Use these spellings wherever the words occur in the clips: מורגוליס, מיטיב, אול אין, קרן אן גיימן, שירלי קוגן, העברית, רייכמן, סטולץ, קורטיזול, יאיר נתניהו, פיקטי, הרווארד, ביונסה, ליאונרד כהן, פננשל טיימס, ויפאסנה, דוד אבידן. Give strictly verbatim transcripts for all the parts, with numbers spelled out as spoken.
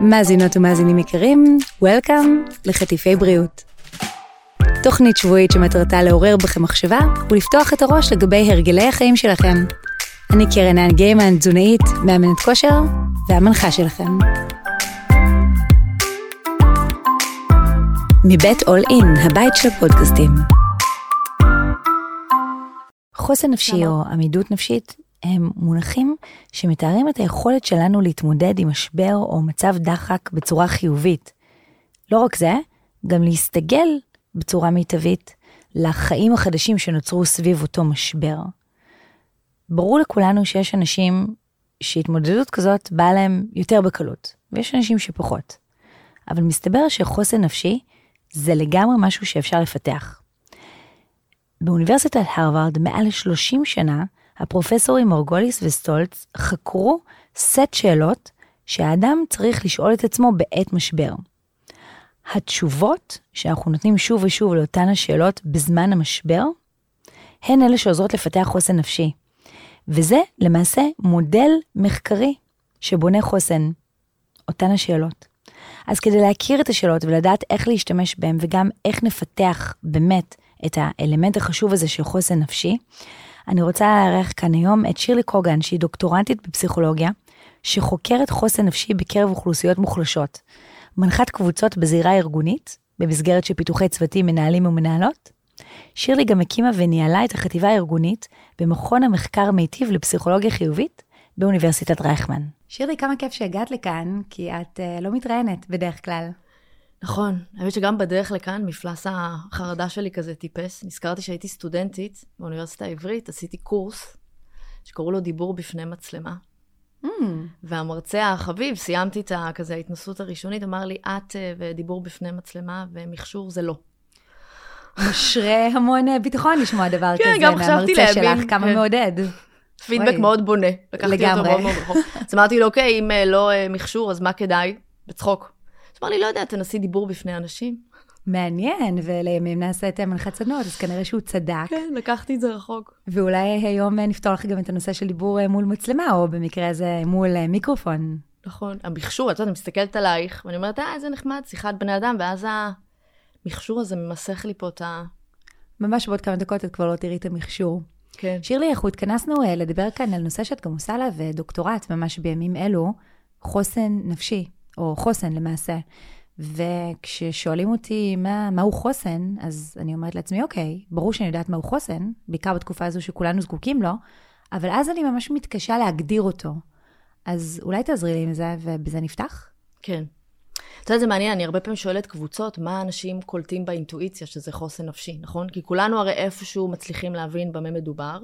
מאזינות ומאזינים יקרים, וולקאם לחטיפי בריאות. תוכנית שבועית שמטרתה לעורר בכם מחשבה ולפתוח את הראש לגבי הרגלי החיים שלכם. אני קרן אן גיימן, תזונאית, מאמנת כושר והמנחה שלכם. מבית אול אין, הבית של פודקאסטים. חוסן נפשי או עמידות נפשית הם מונחים שמתארים את היכולת שלנו להתמודד עם משבר או מצב דחק בצורה חיובית. לא רק זה, גם להסתגל בצורה מיטבית לחיים החדשים שנוצרו סביב אותו משבר. ברור לכולנו שיש אנשים שהתמודדות כזאת באה להם יותר בקלות, ויש אנשים שפחות. אבל מסתבר שחוסן נפשי זה לגמרי משהו שאפשר לפתח. באוניברסיטת הרווארד מעל שלושים שנה, הפרופסורים מורגוליס וסטולץ חקרו סט שאלות שהאדם צריך לשאול את עצמו בעת משבר. התשובות שאנחנו נותנים שוב ושוב לאותן השאלות בזמן המשבר, הן אלה שעוזרות לפתח חוסן נפשי. וזה למעשה מודל מחקרי שבונה חוסן, אותן השאלות. אז כדי להכיר את השאלות ולדעת איך להשתמש בהם וגם איך נפתח באמת את האלמנט החשוב הזה של חוסן נפשי, אני רוצה להארח כאן היום את שירלי קוגן, שהיא דוקטורנטית בפסיכולוגיה, שחוקרת חוסן נפשי בקרב אוכלוסיות מוחלשות, מנחת קבוצות בזירה ארגונית, במסגרת שפיתוחי צוותים מנהלים ומנהלות. שירלי גם הקימה וניהלה את החטיבה הארגונית במכון המחקר מיטיב לפסיכולוגיה חיובית באוניברסיטת רייכמן. שירלי, כמה כיף שהגעת לכאן, כי את uh, לא מתראיינת בדרך כלל. נכון, האמת שגם בדרך לכאן מפלס החרדה שלי כזה טיפס. נזכרתי שהייתי סטודנטית באוניברסיטה העברית, עשיתי קורס שקראו לו דיבור בפני מצלמה. Mm. והמרצה החביב, סיימתי את כזה ההתנסות הראשונית, אמר לי, את ודיבור בפני מצלמה ומכשור זה לא. משרה המון ביטחון לשמוע דבר כן, כזה מהמרצה שלך, בין... כמה מעודד. פידבק מאוד בונה, לקחתי אותו מאוד מאוד רחוק. אז אמרתי לו, אוקיי, אם לא מכשור, אז מה כדאי? בצחוק. אמר לי, לא יודע, תנסי דיבור בפני אנשים. מעניין, ולימים נעשה את מנחת סדנות, אז כנראה שהוא צדק. כן, לקחתי את זה רחוק. ואולי היום נפתור לך גם את הנושא של דיבור מול מצלמה, או במקרה הזה מול מיקרופון. נכון, המכשור, את יודעת, אני מסתכלת עלייך, ואני אומרת, אה, זה נחמד, שיחת בני אדם, ואז המכשור הזה ממסך לי פה את ה... ממש בעוד כמה דקות את כבר לא תראי את המכשור. כן. שירלי, אנחנו התכנסנו לדבר כאן על נושא שאת גם עושה לה, ודוקטורט ממש בימים אלו, חוסן נפשי. או חוסן למעשה, וכששואלים אותי מה, מהו חוסן, אז אני אומרת לעצמי, אוקיי, ברור שאני יודעת מהו חוסן, בעיקר בתקופה הזו שכולנו זקוקים לו, אבל אז אני ממש מתקשה להגדיר אותו. אז אולי תעזרי לי עם זה, ובזה נפתח? כן. אתה יודע, זה מעניין, אני הרבה פעמים שואלת קבוצות, מה אנשים קולטים באינטואיציה שזה חוסן נפשי, נכון? כי כולנו הרי איפשהו מצליחים להבין במה מדובר,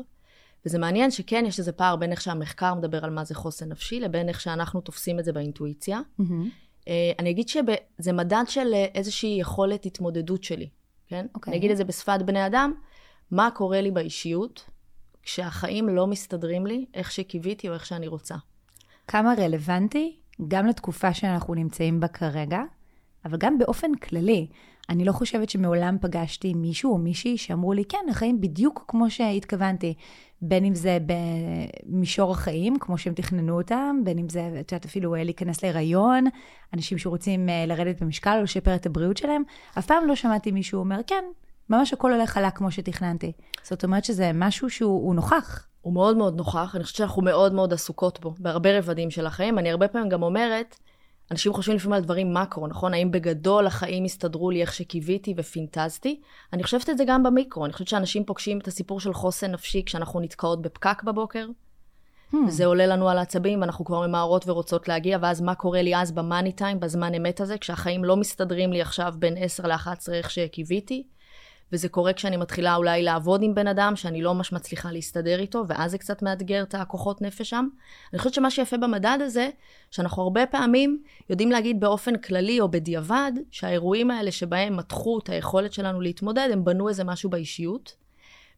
וזה מעניין שכן, יש איזה פער בין איך שהמחקר מדבר על מה זה חוסן נפשי, לבין איך שאנחנו תופסים את זה באינטואיציה. Mm-hmm. אני אגיד שזה מדד של איזושהי יכולת התמודדות שלי, כן? Okay. אני אגיד את זה בשפת בני אדם, מה קורה לי באישיות, כשהחיים לא מסתדרים לי, איך שקיוויתי או איך שאני רוצה. כמה רלוונטי, גם לתקופה שאנחנו נמצאים בה כרגע, אבל גם באופן כללי. אני לא חושבת שמעולם פגשתי מישהו או מישהי שאמרו לי, כן, החיים בדיוק כמו שהתכוונתי. בין אם זה במישור החיים, כמו שהם תכננו אותם, בין אם זה, את יודעת, אפילו להיכנס להיריון, אנשים שרוצים לרדת במשקל או לשפר את הבריאות שלהם. אף פעם לא שמעתי מישהו אומר, כן, ממש הכל הולך עלה כמו שתכננתי. זאת אומרת שזה משהו שהוא נוכח. הוא מאוד מאוד נוכח. אני חושבת שאנחנו מאוד מאוד עסוקות בו, בהרבה רבדים של החיים. אני הרבה פעמים גם אומרת, אנשים חושבים לפעמים על דברים מקרו, נכון? האם בגדול החיים הסתדרו לי איך שקיוויתי ופינטזתי? אני חושבת את זה גם במיקרו. אני חושבת שאנשים פוגשים את הסיפור של חוסן נפשי כשאנחנו נתקעות בפקק בבוקר, hmm. וזה עולה לנו על העצבים, ואנחנו כבר ממהרות ורוצות להגיע, ואז מה קורה לי אז במאני טיים, בזמן אמת הזה, כשהחיים לא מסתדרים לי עכשיו בין עשר לאחת עשרה איך שקיוויתי, וזה קורה כשאני מתחילה אולי לעבוד עם בן אדם, שאני לא ממש מצליחה להסתדר איתו, ואז זה קצת מאתגר את הכוחות נפש שם. אני חושבת שמה שיפה במדד הזה, שאנחנו הרבה פעמים יודעים להגיד באופן כללי או בדיעבד, שהאירועים האלה שבהם מתחו את היכולת שלנו להתמודד, הם בנו איזה משהו באישיות,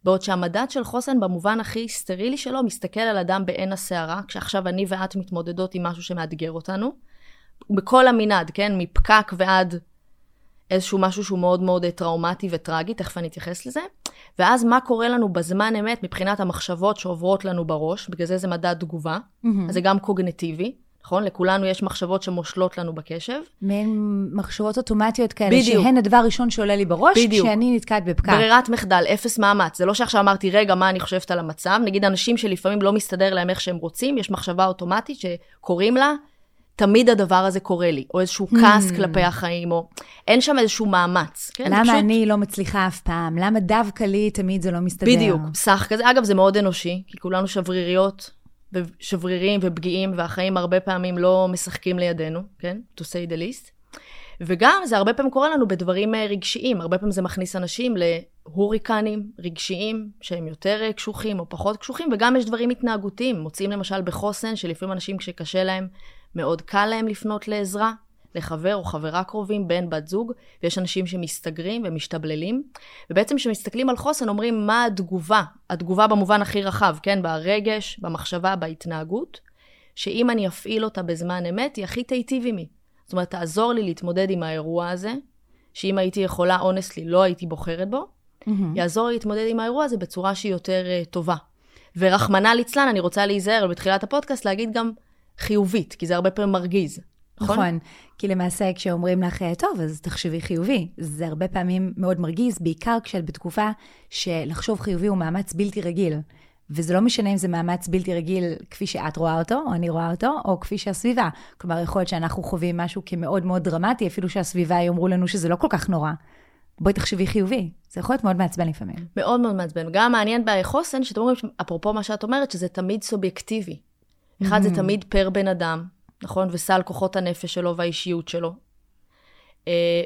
בעוד שהמדד של חוסן במובן הכי סטרילי שלו, מסתכל על אדם בעין השערה, כשעכשיו אני ואת מתמודדות עם משהו שמאתגר אותנו, בכל המנעד, כן? מפקק ועד איזשהו משהו שהוא מאוד מאוד טראומטי וטרגי, תכף אני אתייחס לזה. ואז מה קורה לנו בזמן אמת מבחינת המחשבות שעוברות לנו בראש, בגלל זה זה מדע תגובה, mm-hmm. אז זה גם קוגניטיבי. נכון? לכולנו יש מחשבות שמושלות לנו בקשב. מהן מחשבות אוטומטיות כאלה, שהן הדבר הראשון שעולה לי בראש, כשאני נתקעת בפקק. ברירת מחדל, אפס מאמץ. זה לא שעכשיו אמרתי, רגע, מה אני חושבת על המצב? נגיד, אנשים שלפעמים לא מסתדר להם איך שהם רוצים, יש מחשבה אוטומטית שקוראים לה, תמיד הדבר הזה קורה לי, או איזשהו כעס כלפי החיים, או אין שם איזשהו מאמץ. למה אני לא מצליחה אף פעם? למה דווקא לי תמיד זה לא מסתדר? בדיוק, סך כזה. אגב, זה מאוד אנושי, כי כולנו שבריריות, ושברירים ופגיעים, והחיים הרבה פעמים לא משחקים לידינו, כן? To say the least. וגם זה הרבה פעמים קורה לנו בדברים רגשיים, הרבה פעמים זה מכניס אנשים להוריקנים רגשיים, שהם יותר קשוחים או פחות קשוחים, וגם יש דברים התנהגותיים, מוצאים למשל בחוסן, שלפעמים אנשים כשקשה להם, מאוד קל להם לפנות לעזרה, לחבר או חברה קרובים, בן בת זוג, ויש אנשים שמסתגרים ומשתבללים, ובעצם כשמסתכלים על חוסן אומרים מה התגובה, התגובה במובן הכי רחב, כן, ברגש, במחשבה, בהתנהגות, שאם אני אפעיל אותה בזמן אמת, היא הכי תיטיב עימי. זאת אומרת, תעזור לי להתמודד עם האירוע הזה, שאם הייתי יכולה, honestly, לא הייתי בוחרת בו, mm-hmm. יעזור לי להתמודד עם האירוע הזה בצורה שהיא יותר uh, טובה. ורחמנה ליצלן, אני רוצה להיזהר בתחילת הפודקאסט, להגיד גם חיובית, כי זה הרבה פעמים מרגיז. נכון? נכון, כי למעשה כשאומרים לך, טוב, אז תחשבי חיובי, זה הרבה פעמים מאוד מרגיז, בעיקר כשאת בתקופה שלחשוב חיובי הוא מאמץ בלתי רגיל. וזה לא משנה אם זה מאמץ בלתי רגיל כפי שאת רואה אותו, או אני רואה אותו, או כפי שהסביבה. כלומר, יכול להיות שאנחנו חווים משהו כמאוד מאוד דרמטי, אפילו שהסביבה יאמרו לנו שזה לא כל כך נורא. בואי תחשבי חיובי. זה יכול להיות מאוד מעצבן לפעמים. מאוד מאוד מעצבן. גם מעניין בחוסן, שאתם אומרים, אפרופו מה שאת אומרת, שזה תמיד סובייקטיבי. אחד, זה תמיד פר בן אדם, נכון? וסל כוחות הנפש שלו והאישיות שלו.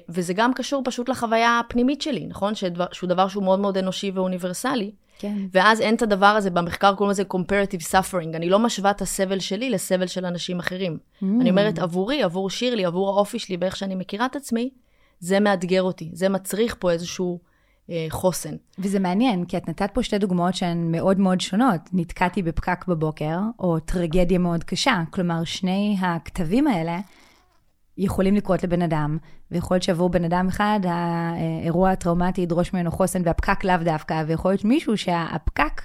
וזה גם קשור פשוט לחוויה הפנימית שלי, נכון? שהוא דבר שהוא מאוד מאוד אנושי ואוניברסלי. כן. ואז אין את הדבר הזה, במחקר קוראים לזה comparative suffering. אני לא משווה את הסבל שלי לסבל של אנשים אחרים. Mm. אני אומרת, עבורי, עבור שירלי, עבור האופי שלי, באיך שאני מכירה את עצמי, זה מאתגר אותי. זה מצריך פה איזשהו אה, חוסן. וזה מעניין, כי את נתת פה שתי דוגמאות שהן מאוד מאוד שונות. נתקעתי בפקק בבוקר, או טרגדיה מאוד קשה. כלומר, שני הכתבים האלה יכולים לקרות לבן אדם, ויכול להיות שעבור בן אדם אחד, האירוע הטראומטי ידרוש ממנו חוסן, והפקק לאו דווקא, ויכול להיות מישהו שהפקק,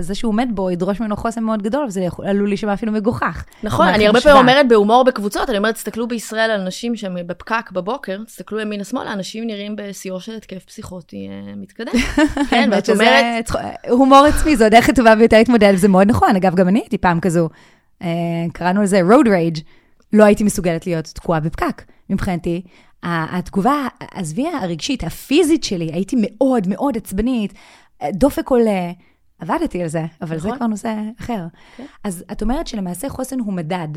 זה שהוא עומד בו, ידרוש ממנו חוסן מאוד גדול, וזה עלול להישמע אפילו מגוחך. נכון, אני הרבה פעמים אומרת בהומור בקבוצות, אני אומרת, תסתכלו בישראל על אנשים שהם בפקק בבוקר, תסתכלו ימין שמאל, האנשים נראים בסיור של התקף פסיכוטי מתקדם. כן, ואת אומרת, הומור עצמי, זו הדרך הטובה ביותר להתמודד, זה מאוד נכון. אגב, גם אני הייתי פעם כזו, קראנו לזה road rage. לא הייתי מסוגלת להיות תקועה בפקק, מבחינתי. התגובה הזוויה הרגשית, הפיזית שלי, הייתי מאוד מאוד עצבנית, דופק עולה, עבדתי על זה, אבל נכון. זה כבר נושא אחר. Okay. אז את אומרת שלמעשה חוסן הוא מדד.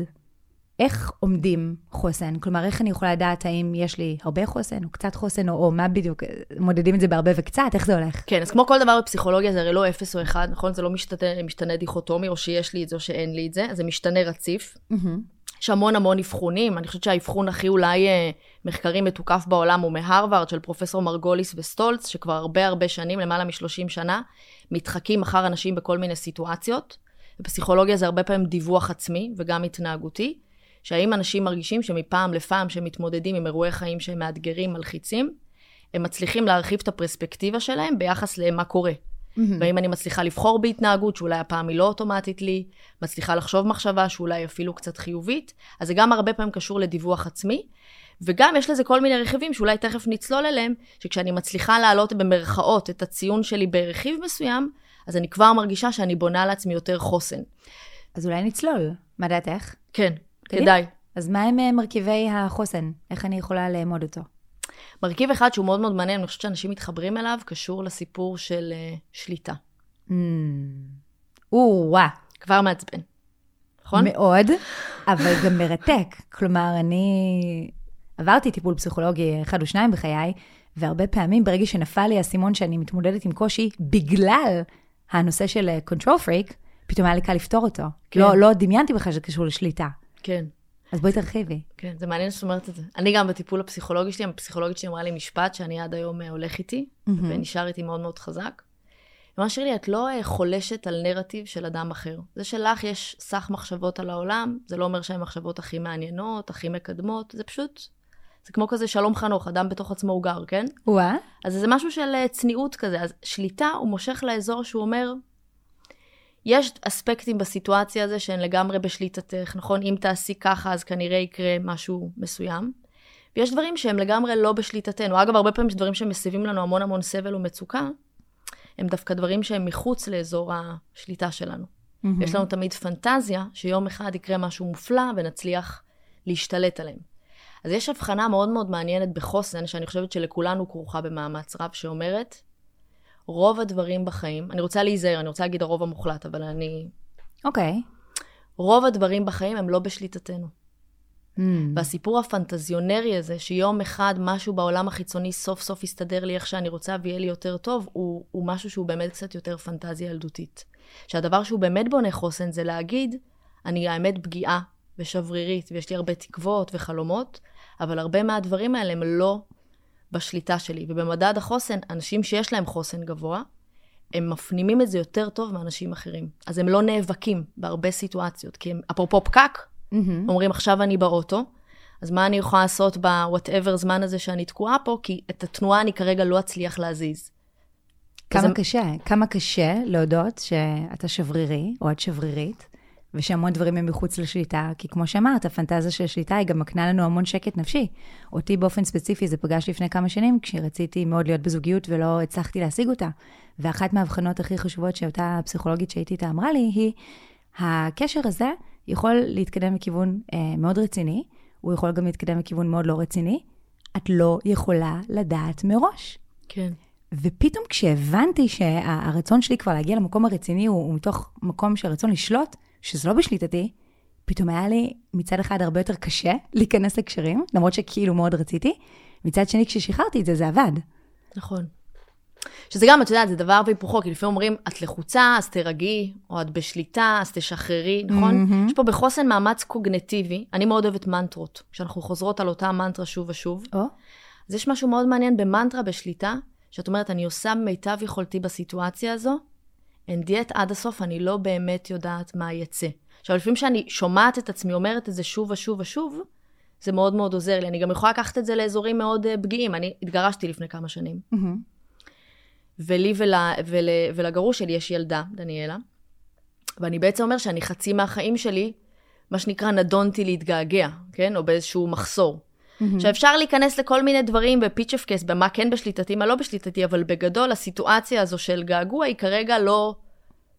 איך עומדים חוסן? כלומר, איך אני יכולה לדעת האם יש לי הרבה חוסן, או קצת חוסן, או, או מה בדיוק, מודדים את זה בהרבה וקצת, איך זה הולך? כן, אז כמו כל דבר בפסיכולוגיה, זה הרי לא אפס או אחד, נכון? זה לא משתנה, משתנה דיכוטומי, או שיש לי את זה או שאין לי את זה, זה משתנה רציף. Mm-hmm. יש המון המון אבחונים, אני חושבת שהאבחון הכי אולי מחקרים מתוקף בעולם הוא מהרווארד של פרופסור מורגוליס וסטולץ, שכבר הרבה הרבה שנים, למעלה מ-שלושים שנה, מתחקים אחר אנשים בכל מיני סיטואציות, ופסיכולוגיה זה הרבה פעמים דיווח עצמי וגם התנהגותי, שהאם אנשים מרגישים שמפעם לפעם שהם מתמודדים עם אירועי חיים שהם מאתגרים, מלחיצים, הם מצליחים להרחיב את הפרספקטיבה שלהם ביחס למה קורה. ואם אני מצליחה לבחור בהתנהגות, שאולי הפעם היא לא אוטומטית לי, מצליחה לחשוב מחשבה שאולי אפילו קצת חיובית, אז זה גם הרבה פעמים קשור לדיווח עצמי, וגם יש לזה כל מיני רכיבים שאולי תכף נצלול אליהם, שכשאני מצליחה להעלות במרכאות את הציון שלי ברכיב מסוים, אז אני כבר מרגישה שאני בונה לעצמי יותר חוסן. אז אולי נצלול, מה דעתך? כן, כדאי. אז מה הם מרכיבי החוסן? איך אני יכולה לאמוד אותו? מרכיב אחד שהוא מאוד מאוד מעניין, אני חושבת שאנשים מתחברים אליו, קשור לסיפור של uh, שליטה. אוווה. Mm. כבר מעצבן. נכון? מאוד, אבל גם מרתק. כלומר, אני עברתי טיפול פסיכולוגי אחד או שניים בחיי, והרבה פעמים ברגע שנפל לי הסימון שאני מתמודדת עם קושי, בגלל הנושא של control freak, פתאום היה לי קל לפתור אותו. כן. לא, לא דמיינתי בכלל שזה קשור לשליטה. כן. אז בואי תרחיבי. כן, זה מעניין שאומרת את זה. אני גם בטיפול הפסיכולוגי שלי, הפסיכולוגית שלי אמרה לי משפט שאני עד היום הולך איתי, mm-hmm. ונשאר איתי מאוד מאוד חזק. אמרה שירלי, את לא חולשת על נרטיב של אדם אחר. זה שלך יש סך מחשבות על העולם, זה לא אומר שהן מחשבות הכי מעניינות, הכי מקדמות, זה פשוט, זה כמו כזה שלום חנוך, אדם בתוך עצמו הוא גר, כן? וואה. אז זה משהו של צניעות כזה, אז שליטה הוא מושך לאזור שהוא אומר, יש אספקטים בסיטואציה הזו שהן לגמרי בשליטתך, נכון? אם תעשי ככה, אז כנראה יקרה משהו מסוים. ויש דברים שהם לגמרי לא בשליטתנו. אגב, הרבה פעמים דברים שמסביבים לנו המון המון סבל ומצוקה, הם דווקא דברים שהם מחוץ לאזור השליטה שלנו. Mm-hmm. יש לנו תמיד פנטזיה שיום אחד יקרה משהו מופלא ונצליח להשתלט עליהם. אז יש הבחנה מאוד מאוד מעניינת בחוסן, שאני חושבת שלכולנו כרוכה במאמץ רב, שאומרת, רוב הדברים בחיים, אני רוצה להיזהר, אני רוצה להגיד הרוב המוחלט, אבל אני... אוקיי. Okay. רוב הדברים בחיים הם לא בשליטתנו. Mm. והסיפור הפנטזיונרי הזה, שיום אחד משהו בעולם החיצוני סוף סוף יסתדר לי איך שאני רוצה ויהיה לי יותר טוב, הוא, הוא משהו שהוא באמת קצת יותר פנטזיה ילדותית. שהדבר שהוא באמת בונה חוסן זה להגיד, אני האמת פגיעה ושברירית, ויש לי הרבה תקוות וחלומות, אבל הרבה מהדברים האלה הם לא בשליטה שלי. ובמדד החוסן, אנשים שיש להם חוסן גבוה, הם מפנימים את זה יותר טוב מאנשים אחרים. אז הם לא נאבקים בהרבה סיטואציות, כי הם, אפרופו פקק, Mm-hmm. אומרים, עכשיו אני באוטו, אז מה אני יכולה לעשות ב-whatever זמן הזה שאני תקועה פה, כי את התנועה אני כרגע לא אצליח להזיז. כמה אז... קשה, כמה קשה להודות שאתה שברירי, או את שברירית, ושהמון דברים הם מחוץ לשליטה, כי כמו שאמרת, הפנטזיה של השליטה היא גם מקנה לנו המון שקט נפשי. אותי באופן ספציפי זה פגש לפני כמה שנים, כשרציתי מאוד להיות בזוגיות ולא הצלחתי להשיג אותה. ואחת מהבחנות הכי חשובות שאותה הפסיכולוגית שהייתי איתה אמרה לי, היא הקשר הזה, יכול להתקדם מכיוון אה, מאוד רציני, הוא יכול גם להתקדם מכיוון מאוד לא רציני, את לא יכולה לדעת מראש. כן. ופתאום כשהבנתי שהרצון שלי כבר להגיע למקום הרציני, הוא, הוא מתוך מקום שהרצון לשלוט, שזה לא בשליטתי, פתאום היה לי מצד אחד הרבה יותר קשה להיכנס לקשרים, למרות שכאילו מאוד רציתי, מצד שני כששחררתי את זה, זה עבד. נכון. שזה גם, את יודעת, זה דבר והיפוכו, כי לפעמים אומרים, את לחוצה, אז תרגי, או את בשליטה, אז תשחררי, נכון? Mm-hmm. יש פה בחוסן מאמץ קוגנטיבי, אני מאוד אוהבת מנטרות, כשאנחנו חוזרות על אותה מנטרה שוב ושוב, oh. אז יש משהו מאוד מעניין במנטרה בשליטה, שאת אומרת, אני עושה מיטב יכולתי בסיטואציה הזו, אין דיאט עד הסוף, אני לא באמת יודעת מה יצא. עכשיו, לפעמים שאני שומעת את עצמי, אומרת את זה שוב ושוב ושוב, זה מאוד מאוד עוזר לי, אני גם יכולה לקחת את זה לאזורים מאוד פגיעים, אני התגרשתי לפני כמה שנים. Mm-hmm. ולי ול, ול, ולגרוש שלי יש ילדה, דניאלה, ואני בעצם אומר שאני חצי מהחיים שלי, מה שנקרא נדונתי להתגעגע, כן? או באיזשהו מחסור. Mm-hmm. עכשיו אפשר להיכנס לכל מיני דברים בפיצ'פקס, במה כן בשליטתי, מה לא בשליטתי, אבל בגדול הסיטואציה הזו של געגוע היא כרגע לא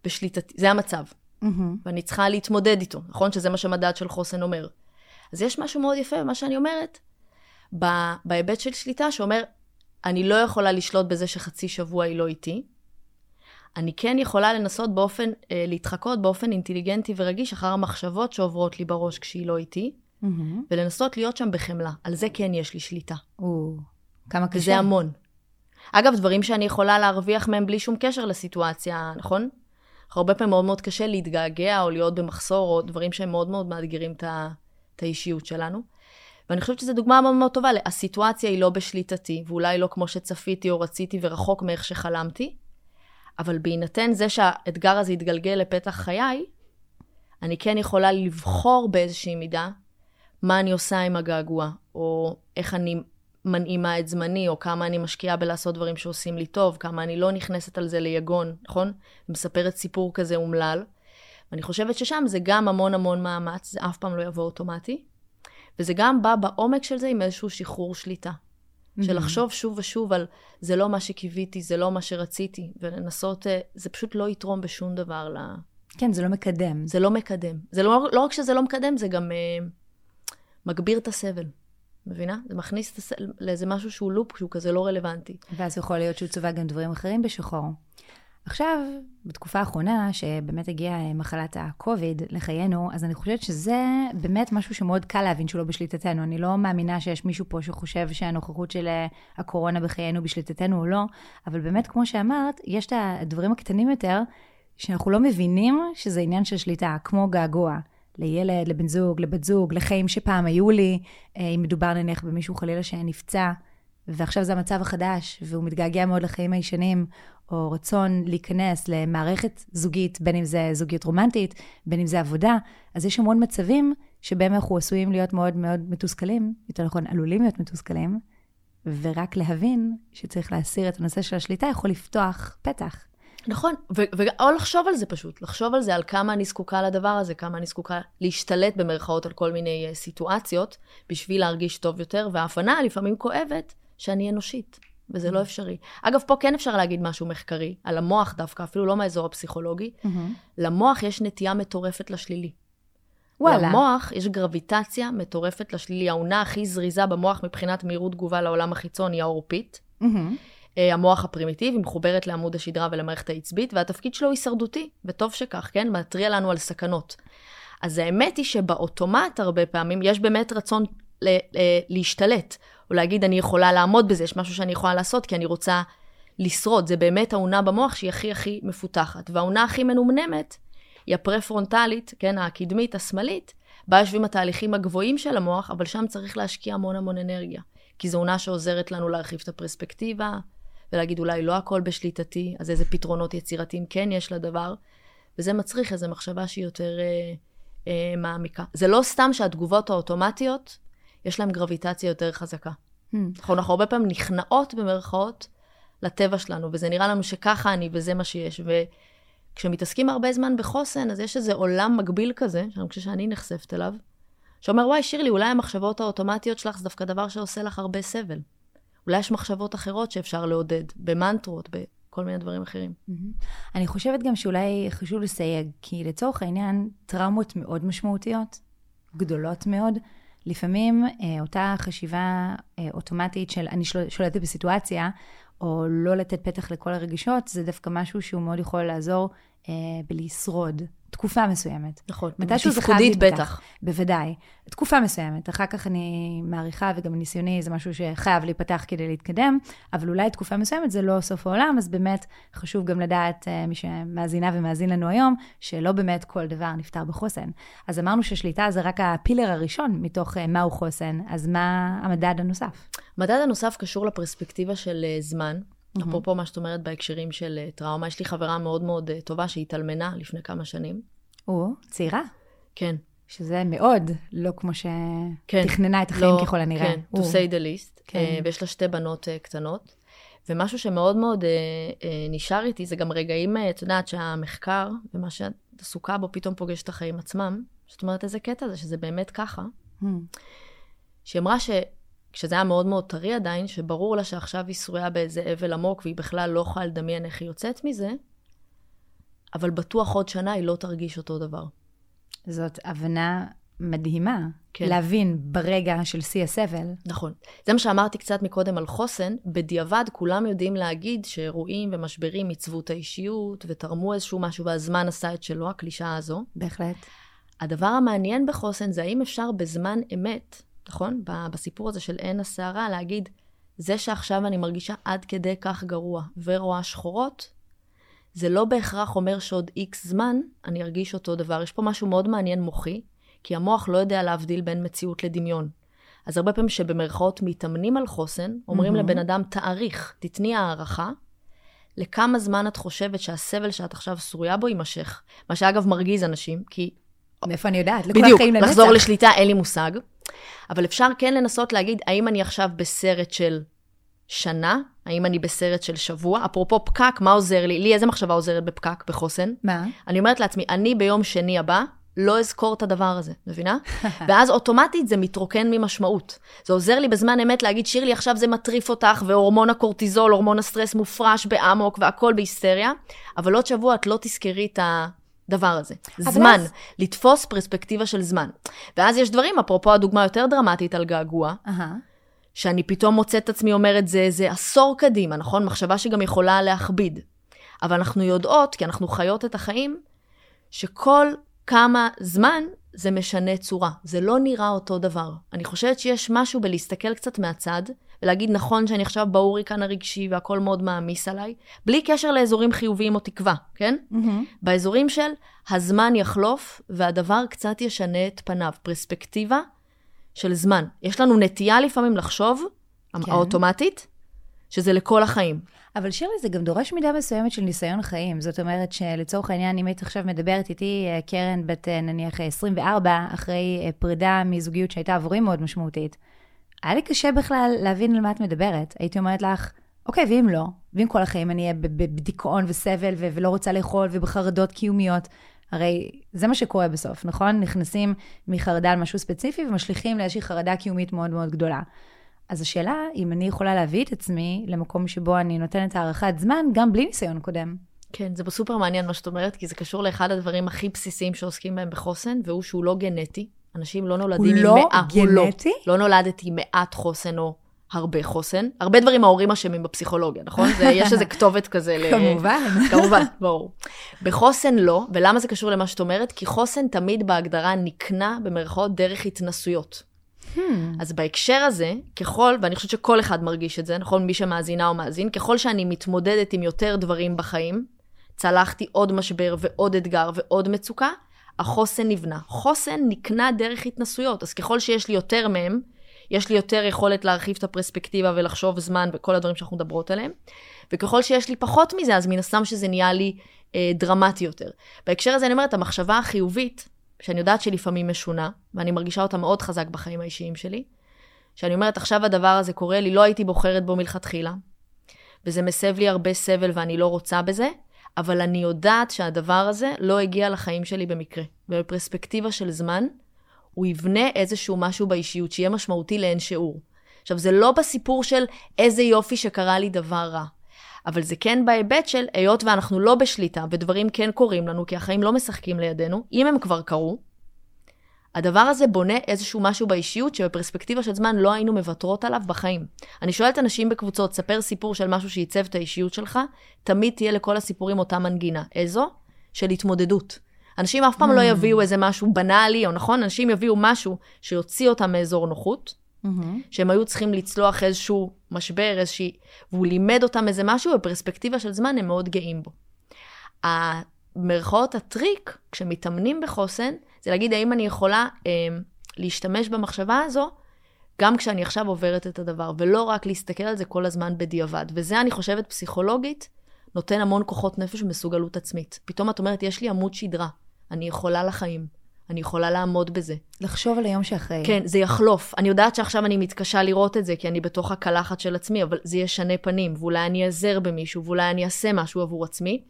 בשליטתי, זה המצב. Mm-hmm. ואני צריכה להתמודד איתו, נכון? שזה מה שמדד של חוסן אומר. אז יש משהו מאוד יפה במה שאני אומרת, בהיבט של שליטה שאומר, אני לא יכולה לשלוט בזה שחצי שבוע היא לא איתי. אני כן יכולה לנסות באופן, אה, להתחקות באופן אינטליגנטי ורגיש אחר המחשבות שעוברות לי בראש כשהיא לא איתי, mm-hmm. ולנסות להיות שם בחמלה. על זה כן יש לי שליטה. או, כמה קשה. זה המון. אגב, דברים שאני יכולה להרוויח מהם בלי שום קשר לסיטואציה, נכון? הרבה פעמים מאוד מאוד קשה להתגעגע או להיות במחסור, או דברים שהם מאוד מאוד מאתגרים את האישיות שלנו. ואני חושבת שזו דוגמה מאוד מאוד טובה, הסיטואציה היא לא בשליטתי, ואולי לא כמו שצפיתי או רציתי ורחוק מאיך שחלמתי, אבל בהינתן זה שהאתגר הזה יתגלגל לפתח חיי, אני כן יכולה לבחור באיזושהי מידה, מה אני עושה עם הגעגוע, או איך אני מנעימה את זמני, או כמה אני משקיעה בלעשות דברים שעושים לי טוב, כמה אני לא נכנסת על זה ליגון, נכון? מספרת סיפור כזה אומלל, ואני חושבת ששם זה גם המון המון מאמץ, זה אף פעם לא יבוא אוטומטי, וזה גם בא בעומק של זה עם איזשהו שחרור שליטה. Mm-hmm. של לחשוב שוב ושוב על זה לא מה שקיוויתי, זה לא מה שרציתי, ולנסות, זה פשוט לא יתרום בשום דבר. לה... כן, זה לא מקדם. זה לא מקדם. זה לא, לא רק שזה לא מקדם, זה גם uh, מגביר את הסבל. מבינה? זה מכניס את הסבל לאיזה משהו שהוא לופ, שהוא כזה לא רלוונטי. ואז יכול להיות שהוא צובע גם דברים אחרים בשחור. עכשיו, בתקופה האחרונה, שבאמת הגיעה מחלת הקוביד לחיינו, אז אני חושבת שזה באמת משהו שמאוד קל להבין שהוא לא בשליטתנו. אני לא מאמינה שיש מישהו פה שחושב שהנוכחות של הקורונה בחיינו בשליטתנו או לא, אבל באמת, כמו שאמרת, יש את הדברים הקטנים יותר שאנחנו לא מבינים שזה עניין של שליטה, כמו געגוע. לילד, לבן זוג, לבת זוג, לחיים שפעם היו לי, אם מדובר נניח במישהו חלילה שנפצע, ועכשיו זה המצב החדש, והוא מתגעגע מאוד לחיים הישנים, או רצון להיכנס למערכת זוגית, בין אם זה זוגיות רומנטית, בין אם זה עבודה, אז יש המון מצבים שבהם אנחנו עשויים להיות מאוד מאוד מתוסכלים, יותר נכון, עלולים להיות מתוסכלים, ורק להבין שצריך להסיר את הנושא של השליטה יכול לפתוח פתח. נכון, או לחשוב על זה פשוט, לחשוב על זה, על כמה אני זקוקה לדבר הזה, כמה אני זקוקה להשתלט במרכאות על כל מיני סיטואציות, בשביל להרגיש טוב יותר, וההפנה לפעמים כואבת שאני אנושית, וזה לא אפשרי. אגב, פה כן אפשר להגיד משהו מחקרי, על המוח דווקא, אפילו לא מהאזור הפסיכולוגי, למוח יש נטייה מטורפת לשלילי. וואלה. למוח יש גרביטציה מטורפת לשלילי, העונה הכי זריזה במוח מבחינת מהירות תגובה לעולם החיצון היא האורפית. המוח הפרימיטיבי מחוברת לעמוד השדרה ולמערכת העצבית, והתפקיד שלו הישרדותי, וטוב שכך, כן? מטריע לנו על סכנות. אז האמת היא שבאוטומט הרבה פעמים יש באמת רצון ל- ל- להשתלט, או להגיד אני יכולה לעמוד בזה, יש משהו שאני יכולה לעשות, כי אני רוצה לשרוד. זה באמת העונה במוח שהיא הכי הכי מפותחת. והעונה הכי מנומנמת היא הפרפרונטלית, כן? הקדמית, השמאלית, בה יושבים התהליכים הגבוהים של המוח, אבל שם צריך להשקיע המון המון אנרגיה, כי זו עונה שעוזרת לנו להרחיב את הפרספקטיבה, ולהגיד אולי לא הכל בשליטתי, אז איזה פתרונות יצירתיים כן יש לדבר, וזה מצריך איזו מחשבה שהיא יותר אה, אה, מעמיקה. זה לא סתם שהתגובות האוטומטיות, יש להן גרביטציה יותר חזקה. Hmm. נכון, אנחנו הרבה פעמים נכנעות במרכאות לטבע שלנו, וזה נראה לנו שככה אני וזה מה שיש, וכשמתעסקים הרבה זמן בחוסן, אז יש איזה עולם מגביל כזה, שאני חושב שאני נחשפת אליו, שאומר וואי שירלי, אולי המחשבות האוטומטיות שלך זה דווקא דבר שעושה לך הרבה סבל. אולי יש מחשבות אחרות שאפשר לעודד, במנטרות, בכל מיני דברים אחרים. אני חושבת גם שאולי חשוב לסייג, כי לצורך העניין, טראומות מאוד משמעותיות, גדולות מאוד. לפעמים אותה חשיבה אוטומטית של אני שולטת בסיטואציה, או לא לתת פתח לכל הרגישות, זה דווקא משהו שהוא מאוד יכול לעזור בלשרוד. תקופה מסוימת. נכון, תפקודית בטח. בוודאי. תקופה מסוימת. אחר כך אני מעריכה וגם ניסיוני, זה משהו שחייב להיפתח כדי להתקדם, אבל אולי תקופה מסוימת זה לא סוף העולם, אז באמת חשוב גם לדעת מי שמאזינה ומאזין לנו היום, שלא באמת כל דבר נפטר בחוסן. אז אמרנו ששליטה זה רק הפילר הראשון מתוך מהו חוסן, אז מה המדד הנוסף? המדד הנוסף קשור לפרספקטיבה של זמן, אפרופו מה שאת אומרת בהקשרים של טראומה, יש לי חברה מאוד מאוד טובה שהתאלמנה לפני כמה שנים. או, צעירה. כן. שזה מאוד לא כמו שתכננה את החיים ככל הנראה. כן, to say the least. ויש לה שתי בנות קטנות. ומשהו שמאוד מאוד נשאר איתי, זה גם רגעים, את יודעת, שהמחקר ומה שאת עסוקה בו פתאום פוגש את החיים עצמם. זאת אומרת, איזה קטע זה, שזה באמת ככה. שאמרה ש... כשזה היה מאוד מאוד טרי עדיין, שברור לה שעכשיו היא שרויה באיזה אבל עמוק, והיא בכלל לא יכולה לדמיין איך היא יוצאת מזה, אבל בטוח עוד שנה היא לא תרגיש אותו דבר. זאת הבנה מדהימה, כן. להבין ברגע של שיא הסבל. נכון. זה מה שאמרתי קצת מקודם על חוסן, בדיעבד כולם יודעים להגיד שאירועים ומשברים עיצבו את האישיות, ותרמו איזשהו משהו, והזמן עשה את שלו, הקלישה הזו. בהחלט. הדבר המעניין בחוסן זה האם אפשר בזמן אמת, נכון? בסיפור הזה של אין הסערה, להגיד, זה שעכשיו אני מרגישה עד כדי כך גרוע ורואה שחורות, זה לא בהכרח אומר שעוד איקס זמן אני ארגיש אותו דבר. יש פה משהו מאוד מעניין מוחי, כי המוח לא יודע להבדיל בין מציאות לדמיון. אז הרבה פעמים שבמרכאות מתאמנים על חוסן, אומרים mm-hmm. לבן אדם, תאריך, תתני הערכה, לכמה זמן את חושבת שהסבל שאת עכשיו שרויה בו יימשך. מה שאגב מרגיז אנשים, כי... מאיפה אני יודעת? בדיוק, לחזור לשליטה, אין לי מושג. אבל אפשר כן לנסות להגיד, האם אני עכשיו בסרט של שנה? האם אני בסרט של שבוע? אפרופו פקק, מה עוזר לי? לי איזה מחשבה עוזרת בפקק, בחוסן? מה? אני אומרת לעצמי, אני ביום שני הבא לא אזכור את הדבר הזה, מבינה? ואז אוטומטית זה מתרוקן ממשמעות. זה עוזר לי בזמן אמת להגיד, שירלי, עכשיו זה מטריף אותך, והורמון הקורטיזול, הורמון הסטרס מופרש בעמוק, והכל בהיסטריה, אבל עוד שבוע את לא תזכרי את ה... דבר הזה. זמן. אז... לתפוס פרספקטיבה של זמן. ואז יש דברים, אפרופו הדוגמה יותר דרמטית על געגוע, uh-huh. שאני פתאום מוצאת את עצמי אומרת, זה, זה עשור קדימה, נכון? מחשבה שגם יכולה להכביד. אבל אנחנו יודעות, כי אנחנו חיות את החיים, שכל כמה זמן זה משנה צורה. זה לא נראה אותו דבר. אני חושבת שיש משהו בלהסתכל קצת מהצד, ולהגיד נכון שאני עכשיו באוריקן הרגשי, והכל מאוד מעמיס עליי, בלי קשר לאזורים חיוביים או תקווה, כן? Mm-hmm. באזורים של הזמן יחלוף, והדבר קצת ישנה את פניו, פרספקטיבה של זמן. יש לנו נטייה לפעמים לחשוב, כן. האוטומטית, שזה לכל החיים. אבל שירלי, זה גם דורש מידה מסוימת של ניסיון חיים. זאת אומרת שלצורך העניין, אם את עכשיו מדברת איתי, קרן בת נניח עשרים וארבע, אחרי פרידה מזוגיות שהייתה עבורי מאוד משמעותית, היה לי קשה בכלל להבין על מה את מדברת. הייתי אומרת לך, אוקיי, ואם לא, ואם כל החיים אני אהיה בדיכאון וסבל ולא רוצה לאכול ובחרדות קיומיות, הרי זה מה שקורה בסוף, נכון? נכנסים מחרדה על משהו ספציפי ומשליכים לאיזושהי חרדה קיומית מאוד מאוד גדולה. אז השאלה, אם אני יכולה להביא את עצמי למקום שבו אני נותנת הערכת זמן, גם בלי ניסיון קודם. כן, זה בסופר מעניין מה שאת אומרת, כי זה קשור לאחד הדברים הכי בסיסיים שעוסקים בהם בחוסן, והוא שהוא לא גנטי. אנשים לא נולדים עם מאה. הוא לא גנטי? לא נולדתי מעט חוסן או הרבה חוסן. הרבה דברים ההורים אשמים בפסיכולוגיה, נכון? יש איזה כתובת כזה. כמובן. כמובן, ברור. בחוסן לא, ולמה זה קשור למה שאת אומרת? כי חוסן תמיד בהגדרה נקנה במרכאות דרך התנסויות. אז בהקשר הזה, ככל, ואני חושבת שכל אחד מרגיש את זה, נכון? מי שמאזינה או מאזין, ככל שאני מתמודדת עם יותר דברים בחיים, צלחתי עוד משבר ועוד אתגר ועוד מצוקה, החוסן נבנה. חוסן נקנה דרך התנסויות, אז ככל שיש לי יותר מהם, יש לי יותר יכולת להרחיב את הפרספקטיבה ולחשוב זמן וכל הדברים שאנחנו מדברות עליהם, וככל שיש לי פחות מזה, אז מן הסתם שזה נהיה לי אה, דרמטי יותר. בהקשר הזה אני אומרת, המחשבה החיובית, שאני יודעת שלפעמים משונה, ואני מרגישה אותה מאוד חזק בחיים האישיים שלי, שאני אומרת, עכשיו הדבר הזה קורה לי, לא הייתי בוחרת בו מלכתחילה, וזה מסב לי הרבה סבל ואני לא רוצה בזה, אבל אני יודעת שהדבר הזה לא הגיע לחיים שלי במקרה. ובפרספקטיבה של זמן, הוא יבנה איזשהו משהו באישיות, שיהיה משמעותי לאין שיעור. עכשיו, זה לא בסיפור של איזה יופי שקרה לי דבר רע, אבל זה כן בהיבט של היות ואנחנו לא בשליטה, ודברים כן קורים לנו, כי החיים לא משחקים לידינו, אם הם כבר קרו, הדבר הזה בונה איזשהו משהו באישיות, שבפרספקטיבה של זמן לא היינו מוותרות עליו בחיים. אני שואלת אנשים בקבוצות, ספר סיפור של משהו שייצב את האישיות שלך, תמיד תהיה לכל הסיפורים אותה מנגינה. איזו? של התמודדות. אנשים אף פעם mm. לא יביאו איזה משהו בנאלי, או נכון? אנשים יביאו משהו שיוציא אותם מאזור נוחות, mm-hmm. שהם היו צריכים לצלוח איזשהו משבר, איזשהו... והוא לימד אותם איזה משהו, בפרספקטיבה של זמן הם מאוד גאים בו. המרכאות הטריק, כשמתאמנים בחוסן, זה להגיד, האם אני יכולה אה, להשתמש במחשבה הזו, גם כשאני עכשיו עוברת את הדבר, ולא רק להסתכל על זה כל הזמן בדיעבד. וזה, אני חושבת, פסיכולוגית, נותן המון כוחות נפש ומסוגלות עצמית. פתאום את אומרת, יש לי עמוד שדרה, אני יכולה לחיים, אני יכולה לעמוד בזה. לחשוב על היום שאחרי. כן, זה יחלוף. אני יודעת שעכשיו אני מתקשה לראות את זה, כי אני בתוך הקלחת של עצמי, אבל זה ישנה פנים, ואולי אני אעזר במישהו, ואולי אני אעשה משהו עבור עצמי.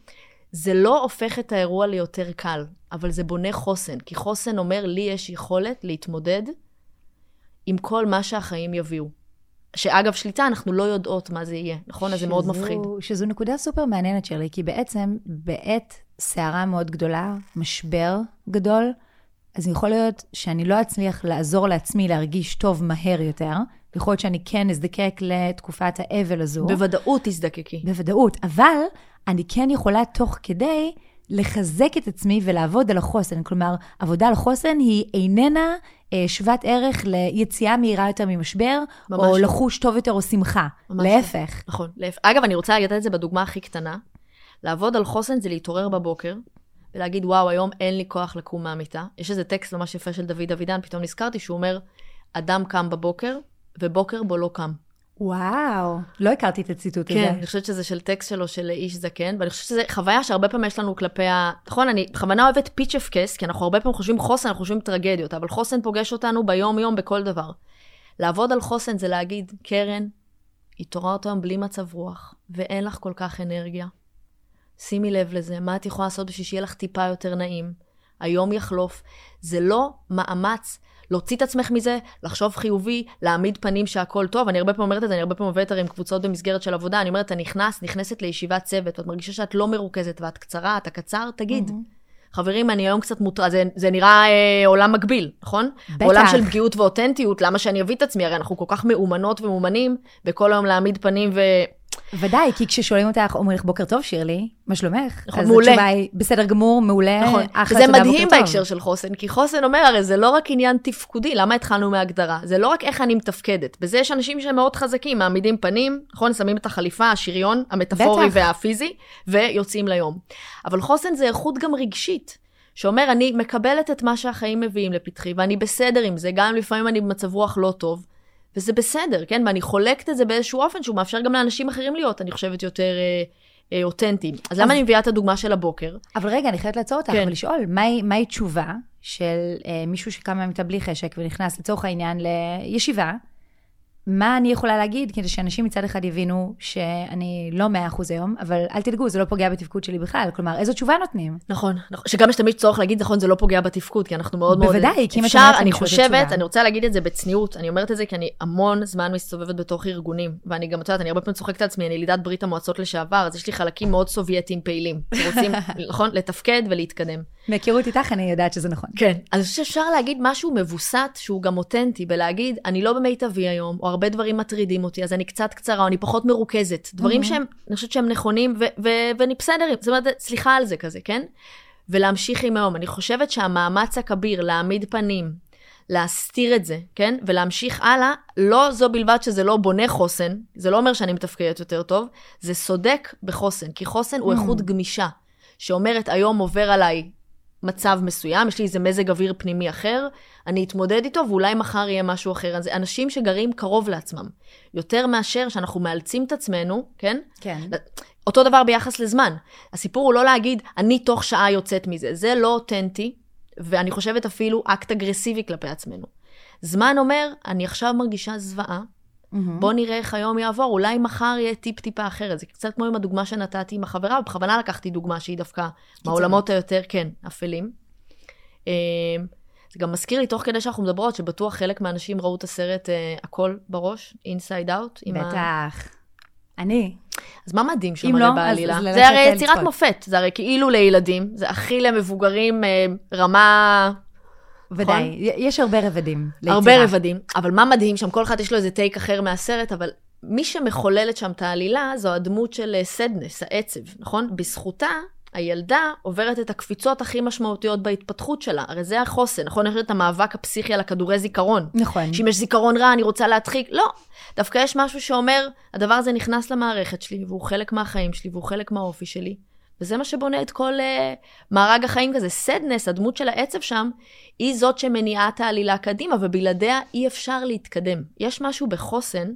זה לא הופך את האירוע ליותר קל, אבל זה בונה חוסן, כי חוסן אומר לי יש יכולת להתמודד עם כל מה שהחיים יביאו. שאגב, שליטה, אנחנו לא יודעות מה זה יהיה, נכון? אז זה מאוד מפחיד. שזו נקודה סופר מעניינת, שירלי, כי בעצם בעת סערה מאוד גדולה, משבר גדול, אז יכול להיות שאני לא אצליח לעזור לעצמי להרגיש טוב מהר יותר, יכול להיות שאני כן אזדקק לתקופת האבל הזו. בוודאות הזדקקי. בוודאות, אבל... אני כן יכולה תוך כדי לחזק את עצמי ולעבוד על החוסן. כלומר, עבודה על חוסן היא איננה שוות ערך ליציאה מהירה יותר ממשבר, או לחוש טוב יותר או שמחה. להפך. נכון, להפך. אגב, אני רוצה להגיד את זה בדוגמה הכי קטנה. לעבוד על חוסן זה להתעורר בבוקר, ולהגיד, וואו, היום אין לי כוח לקום מהמיטה. יש איזה טקסט ממש יפה של דוד אבידן, פתאום נזכרתי שהוא אומר, אדם קם בבוקר, ובוקר בו לא קם. וואו, לא הכרתי את הציטוט הזה. כן, אני חושבת שזה של טקסט שלו, של איש זקן, ואני חושבת שזה חוויה שהרבה פעמים יש לנו כלפי ה... נכון, אני בכוונה אוהבת פיץ' אוף קייס, כי אנחנו הרבה פעמים חושבים חוסן, אנחנו חושבים טרגדיות, אבל חוסן פוגש אותנו ביום-יום בכל דבר. לעבוד על חוסן זה להגיד, קרן, התעוררת היום בלי מצב רוח, ואין לך כל כך אנרגיה. שימי לב לזה, מה את יכולה לעשות בשביל שיהיה לך טיפה יותר נעים? היום יחלוף. זה לא מאמץ. להוציא את עצמך מזה, לחשוב חיובי, להעמיד פנים שהכל טוב. אני הרבה פעמים אומרת את זה, אני הרבה פעמים עובדת עם קבוצות במסגרת של עבודה, אני אומרת, אתה נכנס, נכנסת לישיבת צוות, ואת מרגישה שאת לא מרוכזת, ואת קצרה, אתה קצר, תגיד. חברים, אני היום קצת מוטרד, זה, זה נראה אה, עולם מקביל, נכון? בטח. עולם של פגיעות ואותנטיות, למה שאני אביא את עצמי? הרי אנחנו כל כך מאומנות ומאומנים, וכל היום להעמיד פנים ו... ודאי, כי כששואלים אותך, אומרים לך בוקר טוב, שירלי, מה שלומך? נכון, אז מעולה. התשובה היא בסדר גמור, מעולה. נכון, וזה מדהים בהקשר של חוסן, כי חוסן אומר, הרי זה לא רק עניין תפקודי, למה התחלנו מההגדרה? זה לא רק איך אני מתפקדת, בזה יש אנשים שהם מאוד חזקים, מעמידים פנים, נכון, שמים את החליפה, השריון, המטאפורי והפיזי, ויוצאים ליום. אבל חוסן זה איכות גם רגשית, שאומר, אני מקבלת את מה שהחיים מביאים לפתחי, ואני בסדר עם זה, גם לפעמים אני במצב רוח לא טוב, וזה בסדר, כן? ואני חולקת את זה באיזשהו אופן, שהוא מאפשר גם לאנשים אחרים להיות, אני חושבת, יותר אה, אה, אותנטיים. אז, אז למה אני מביאה את הדוגמה של הבוקר? אבל רגע, אני חייבת לעצור אותך, כן. ולשאול, מהי, מהי תשובה של אה, מישהו שקם מהמיטה בלי חשק, ונכנס לצורך העניין לישיבה, מה אני יכולה להגיד, כדי שאנשים מצד אחד יבינו שאני לא מאה אחוז היום, אבל אל תדגו, זה לא פוגע בתפקוד שלי בכלל. כלומר, איזו תשובה נותנים. נכון, שגם יש תמיד צורך להגיד, נכון, זה לא פוגע בתפקוד, כי אנחנו מאוד מאוד... בוודאי, כי אם אתה אומרת, אני חושבת, אני רוצה להגיד את זה בצניעות, אני אומרת את זה כי אני המון זמן מסתובבת בתוך ארגונים, ואני גם יודעת, אני הרבה פעמים צוחקת על עצמי, אני לידת ברית המועצות לשעבר, אז יש לי חלקים מאוד סובייטים פעילים, שרוצים, נכון, לתפקד ולהתקדם. מהכירות איתך, אני יודעת שזה נכון. כן, אז שאפשר להגיד משהו מבוסט, שהוא גם אותנטי, ולהגיד, אני לא במיטבי היום, או הרבה דברים מטרידים אותי, אז אני קצת קצרה, או אני פחות מרוכזת. דברים שהם, אני חושבת שהם נכונים, ו- ו- ואני בסדר, זאת אומרת, סליחה על זה כזה, כן? ולהמשיך עם היום. אני חושבת שהמאמץ הכביר, להעמיד פנים, להסתיר את זה, כן? ולהמשיך הלאה, לא זו בלבד שזה לא בונה חוסן, זה לא אומר שאני מתפקדת יותר טוב, זה סודק בחוסן, כי חוסן הוא איכות גמישה, שאומרת, היום עובר עליי מצב מסוים, יש לי איזה מזג אוויר פנימי אחר, אני אתמודד איתו, ואולי מחר יהיה משהו אחר. אז אנשים שגרים קרוב לעצמם, יותר מאשר שאנחנו מאלצים את עצמנו, כן? כן. אותו דבר ביחס לזמן. הסיפור הוא לא להגיד, אני תוך שעה יוצאת מזה. זה לא אותנטי, ואני חושבת אפילו אקט אגרסיבי כלפי עצמנו. זמן אומר, אני עכשיו מרגישה זוועה, בוא נראה איך היום יעבור, אולי מחר יהיה טיפ-טיפה אחרת. זה קצת כמו עם הדוגמה שנתתי עם החברה, ובכוונה לקחתי דוגמה שהיא דווקא מהעולמות היותר, כן, אפלים. זה גם מזכיר לי, תוך כדי שאנחנו מדברות, שבטוח חלק מהאנשים ראו את הסרט הכל בראש, Inside Out. בטח. אני. אז מה מדהים שם עלי בעלילה? זה הרי יצירת מופת, זה הרי כאילו לילדים, זה הכי למבוגרים רמה... ודאי, יש הרבה רבדים. הרבה רבדים, אבל מה מדהים שם, כל אחד יש לו איזה טייק אחר מהסרט, אבל מי שמחוללת שם את העלילה, זו הדמות של סדנס, העצב, נכון? בזכותה, הילדה עוברת את הקפיצות הכי משמעותיות בהתפתחות שלה, הרי זה החוסן, נכון? יש את המאבק הפסיכי על הכדורי זיכרון. נכון. שאם יש זיכרון רע, אני רוצה להדחיק, לא. דווקא יש משהו שאומר, הדבר הזה נכנס למערכת שלי, והוא חלק מהחיים שלי, והוא חלק מהאופי שלי. וזה מה שבונה את כל uh, מארג החיים כזה. סדנס, הדמות של העצב שם, היא זאת שמניעה את העלילה קדימה, ובלעדיה אי אפשר להתקדם. יש משהו בחוסן,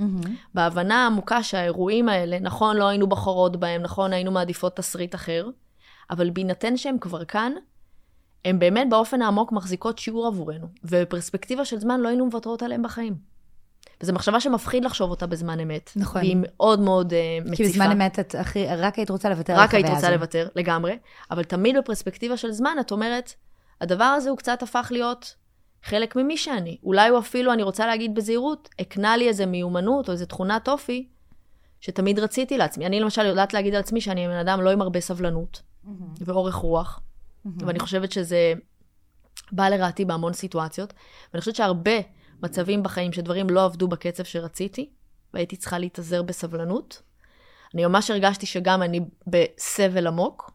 mm-hmm. בהבנה העמוקה שהאירועים האלה, נכון, לא היינו בחורות בהם, נכון, היינו מעדיפות תסריט אחר, אבל בהינתן שהם כבר כאן, הם באמת באופן העמוק מחזיקות שיעור עבורנו, ובפרספקטיבה של זמן לא היינו מבטרות עליהם בחיים. וזו מחשבה שמפחיד לחשוב אותה בזמן אמת. נכון. והיא מאוד מאוד uh, מציפה. כי בזמן אמת את אחרי, רק היית רוצה לוותר. רק היית רוצה לוותר, לגמרי. אבל תמיד בפרספקטיבה של זמן, את אומרת, הדבר הזה הוא קצת הפך להיות חלק ממי שאני. אולי הוא אפילו, אני רוצה להגיד בזהירות, הקנה לי איזו מיומנות או איזו תכונת אופי, שתמיד רציתי לעצמי. אני למשל יודעת להגיד על עצמי, שאני בן אדם לא עם הרבה סבלנות, mm-hmm. ואורך רוח. Mm-hmm. ואני חושבת שזה בא לרעתי בהמון סיטואציות. ואני חושבת שהרבה מצבים בחיים שדברים לא עבדו בקצב שרציתי, והייתי צריכה להתעזר בסבלנות. אני ממש הרגשתי שגם אני בסבל עמוק,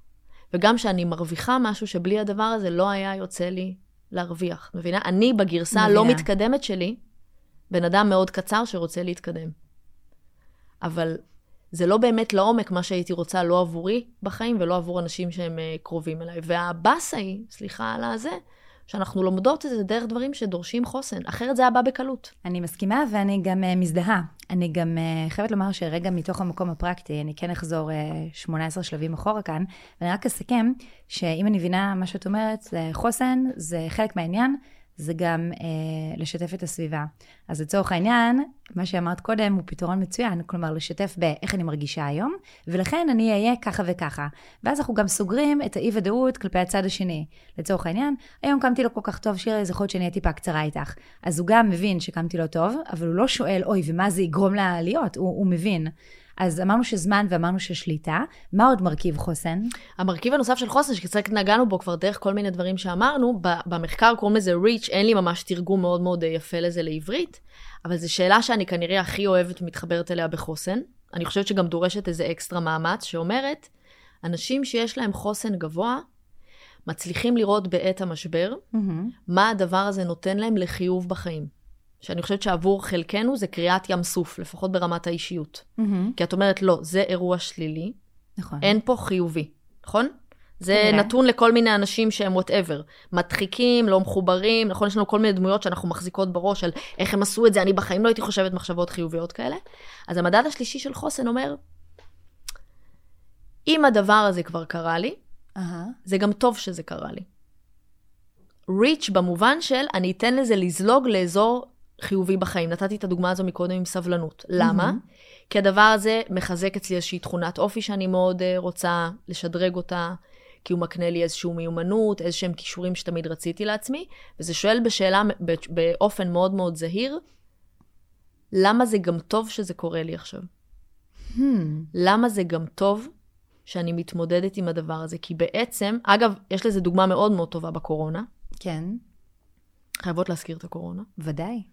וגם שאני מרוויחה משהו שבלי הדבר הזה לא היה יוצא לי להרוויח. מבינה? אני בגרסה הלא מתקדמת שלי, בן אדם מאוד קצר שרוצה להתקדם. אבל זה לא באמת לעומק מה שהייתי רוצה לא עבורי בחיים, ולא עבור אנשים שהם קרובים אליי. והבאסה היא, סליחה על הזה, שאנחנו לומדות את זה דרך דברים שדורשים חוסן. אחרת זה הבא בקלות. אני מסכימה ואני גם uh, מזדהה. אני גם uh, חייבת לומר שרגע מתוך המקום הפרקטי, אני כן אחזור uh, שמונה עשרה שלבים אחורה כאן, ואני רק אסכם שאם אני מבינה מה שאת אומרת, uh, חוסן זה חלק מהעניין, זה גם uh, לשתף את הסביבה. אז לצורך העניין, מה שאמרת קודם הוא פתרון מצוין, כלומר לשתף באיך אני מרגישה היום, ולכן אני אהיה ככה וככה. ואז אנחנו גם סוגרים את האי ודאות כלפי הצד השני. לצורך העניין, היום קמתי לו כל כך טוב, שירלי, זה חוד שאני אהיה טיפה קצרה איתך. אז הוא גם מבין שקמתי לו טוב, אבל הוא לא שואל, אוי, ומה זה יגרום לה להיות? הוא, הוא מבין. אז אמרנו שזמן ואמרנו ששליטה. מה עוד מרכיב חוסן? המרכיב הנוסף של חוסן, שקצת נגענו בו כבר דרך כל מיני דברים שאמרנו, במחקר קוראים לזה reach, אין לי ממש תרגום מאוד מאוד יפה לזה לעברית, אבל זו שאלה שאני כנראה הכי אוהבת ומתחברת אליה בחוסן. אני חושבת שגם דורשת איזה אקסטרה מאמץ, שאומרת, אנשים שיש להם חוסן גבוה, מצליחים לראות בעת המשבר, מה הדבר הזה נותן להם לחיוב בחיים. שאני חושבת שעבור חלקנו זה קריאת ים סוף, לפחות ברמת האישיות. Mm-hmm. כי את אומרת, לא, זה אירוע שלילי, נכון. אין פה חיובי, נכון? זה נתון לכל מיני אנשים שהם whatever, מדחיקים, לא מחוברים, נכון? יש לנו כל מיני דמויות שאנחנו מחזיקות בראש על איך הם עשו את זה, אני בחיים לא הייתי חושבת מחשבות חיוביות כאלה. אז המדד השלישי של חוסן אומר, אם הדבר הזה כבר קרה לי, uh-huh. זה גם טוב שזה קרה לי. reach במובן של אני אתן לזה לזלוג לאזור חיובי בחיים. נתתי את הדוגמה הזו מקודם עם סבלנות. למה? Mm-hmm. כי הדבר הזה מחזק אצלי איזושהי תכונת אופי שאני מאוד רוצה לשדרג אותה, כי הוא מקנה לי איזשהו מיומנות, איזשהם כישורים שתמיד רציתי לעצמי, וזה שואל בשאלה באופן מאוד מאוד זהיר, למה זה גם טוב שזה קורה לי עכשיו? Hmm. למה זה גם טוב שאני מתמודדת עם הדבר הזה? כי בעצם, אגב, יש לזה דוגמה מאוד מאוד טובה בקורונה. כן. חייבות להזכיר את הקורונה. ודאי.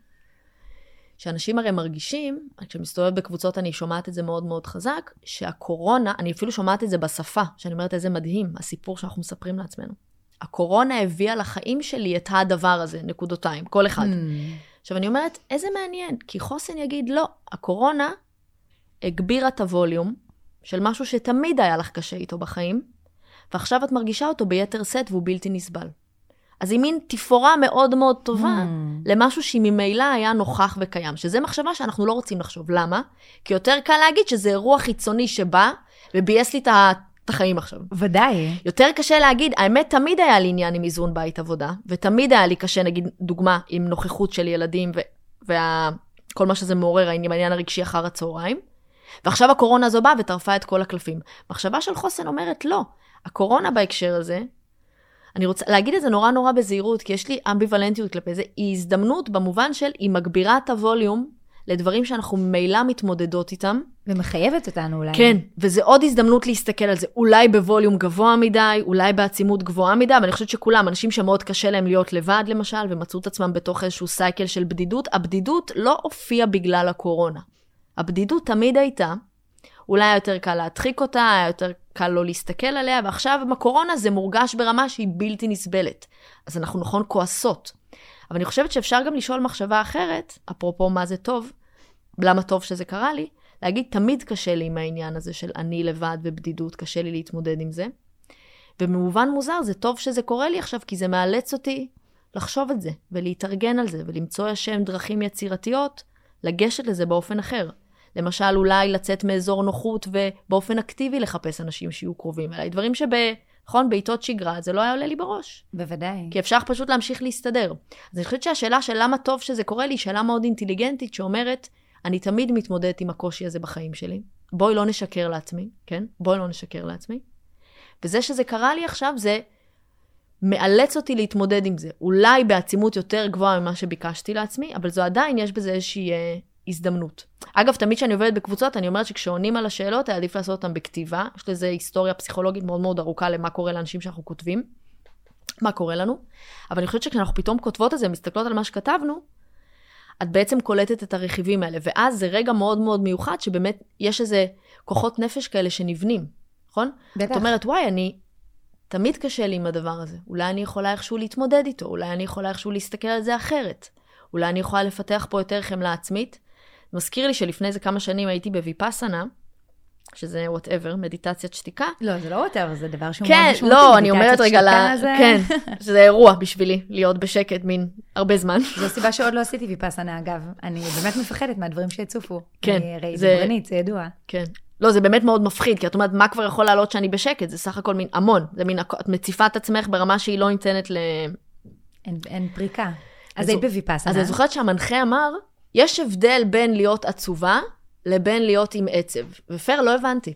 שאנשים הרי מרגישים, כשמסתובב בקבוצות אני שומעת את זה מאוד מאוד חזק, שהקורונה, אני אפילו שומעת את זה בשפה, שאני אומרת איזה מדהים, הסיפור שאנחנו מספרים לעצמנו. הקורונה הביאה לחיים שלי את הדבר הזה, נקודותיים, כל אחד. Mm. עכשיו אני אומרת, איזה מעניין, כי חוסן יגיד, לא, הקורונה הגבירה את הווליום של משהו שתמיד היה לך קשה איתו בחיים, ועכשיו את מרגישה אותו ביתר סט והוא בלתי נסבל. אז היא מין תפורה מאוד מאוד טובה mm. למשהו שממילא היה נוכח וקיים, שזה מחשבה שאנחנו לא רוצים לחשוב. למה? כי יותר קל להגיד שזה אירוע חיצוני שבא ובייס לי את החיים עכשיו. ודאי. יותר קשה להגיד, האמת תמיד היה לי עניין עם איזון בית עבודה, ותמיד היה לי קשה, נגיד דוגמה, עם נוכחות של ילדים ו- וה- כל מה שזה מעורר, העניין הרגשי אחר הצהריים. ועכשיו הקורונה זו באה וטרפה את כל הקלפים. מחשבה של חוסן אומרת לא. הקורונה בהקשר הזה, אני רוצה להגיד את זה נורא נורא בזהירות, כי יש לי אמביוולנטיות כלפי זה, היא הזדמנות במובן של, היא מגבירה את הווליום לדברים שאנחנו מילה מתמודדות איתם. ומחייבת אותנו אולי. כן, וזה עוד הזדמנות להסתכל על זה, אולי בווליום גבוה מדי, אולי בעצימות גבוהה מדי, אבל אני חושבת שכולם, אנשים שמאוד קשה להם להיות לבד למשל, ומצאו את עצמם בתוך איזשהו סייקל של בדידות, הבדידות לא הופיעה בגלל הקורונה. הבדידות תמיד הייתה, אולי היה יותר קל להדחיק אותה, היה יותר קל לא להסתכל עליה, ועכשיו עם הקורונה זה מורגש ברמה שהיא בלתי נסבלת. אז אנחנו נכון כועסות. אבל אני חושבת שאפשר גם לשאול מחשבה אחרת, אפרופו מה זה טוב, למה טוב שזה קרה לי, להגיד תמיד קשה לי עם העניין הזה של אני לבד ובדידות, קשה לי להתמודד עם זה. ובמובן מוזר זה טוב שזה קורה לי עכשיו, כי זה מאלץ אותי לחשוב את זה, ולהתארגן על זה, ולמצוא ישם דרכים יצירתיות, לגשת לזה באופן אחר. למשל, אולי לצאת מאזור נוחות ובאופן אקטיבי לחפש אנשים שיהיו קרובים אליי. דברים שבעיתות שגרה, זה לא היה עולה לי בראש. בוודאי. כי אפשר פשוט להמשיך להסתדר. אז אני חושבת שהשאלה של למה טוב שזה קורה לי, היא שאלה מאוד אינטליגנטית שאומרת, אני תמיד מתמודדת עם הקושי הזה בחיים שלי. בואי לא נשקר לעצמי, כן? בואי לא נשקר לעצמי. וזה שזה קרה לי עכשיו, זה מאלץ אותי להתמודד עם זה. אולי בעצימות יותר גבוהה ממה שביקשתי לעצמי, אבל זו עדיין יש בזה איזושהי הזדמנות. אגב, תמיד שאני עובדת בקבוצות, אני אומרת שכשעונים על השאלות, היה עדיף לעשות אותן בכתיבה. יש לזה היסטוריה פסיכולוגית מאוד מאוד ארוכה למה קורה לאנשים שאנחנו כותבים, מה קורה לנו. אבל אני חושבת שכשאנחנו פתאום כותבות את זה, מסתכלות על מה שכתבנו, את בעצם קולטת את הרכיבים האלה. ואז זה רגע מאוד מאוד מיוחד, שבאמת יש איזה כוחות נפש כאלה שנבנים. נכון? בטח. את אומרת, וואי, אני תמיד קשה לי עם הדבר הזה. אולי אני יכולה איכשהו להתמודד איתו. אולי אני יכולה איכשהו להסתכל על זה אחרת. אולי אני יכולה לפתח פה יותר חמלה עצמית. מזכיר לי שלפני זה כמה שנים הייתי בויפאסנה, שזה whatever, מדיטציית שתיקה. לא, זה לא whatever, זה דבר שהוא מאוד משמעותי. כן, לא, אני אומרת רגע לה, כן, שזה אירוע בשבילי, להיות בשקט מין הרבה זמן. זו סיבה שעוד לא עשיתי ויפאסנה, אגב. אני באמת מפחדת מהדברים שיצופו. כן. הרי זה ברנית, זה ידוע. כן. לא, זה באמת מאוד מפחיד, כי את אומרת, מה כבר יכול לעלות שאני בשקט? זה סך הכל מין המון. זה מין, את מציפה את עצמך ברמה שהיא לא ניתנת ל... אין פריקה. אז היית בויפאסנה. אז אני זוכרת שהמנחה אמר, יש הבדל בין להיות עצובה לבין להיות עם עצב. ופר לא הבנתי.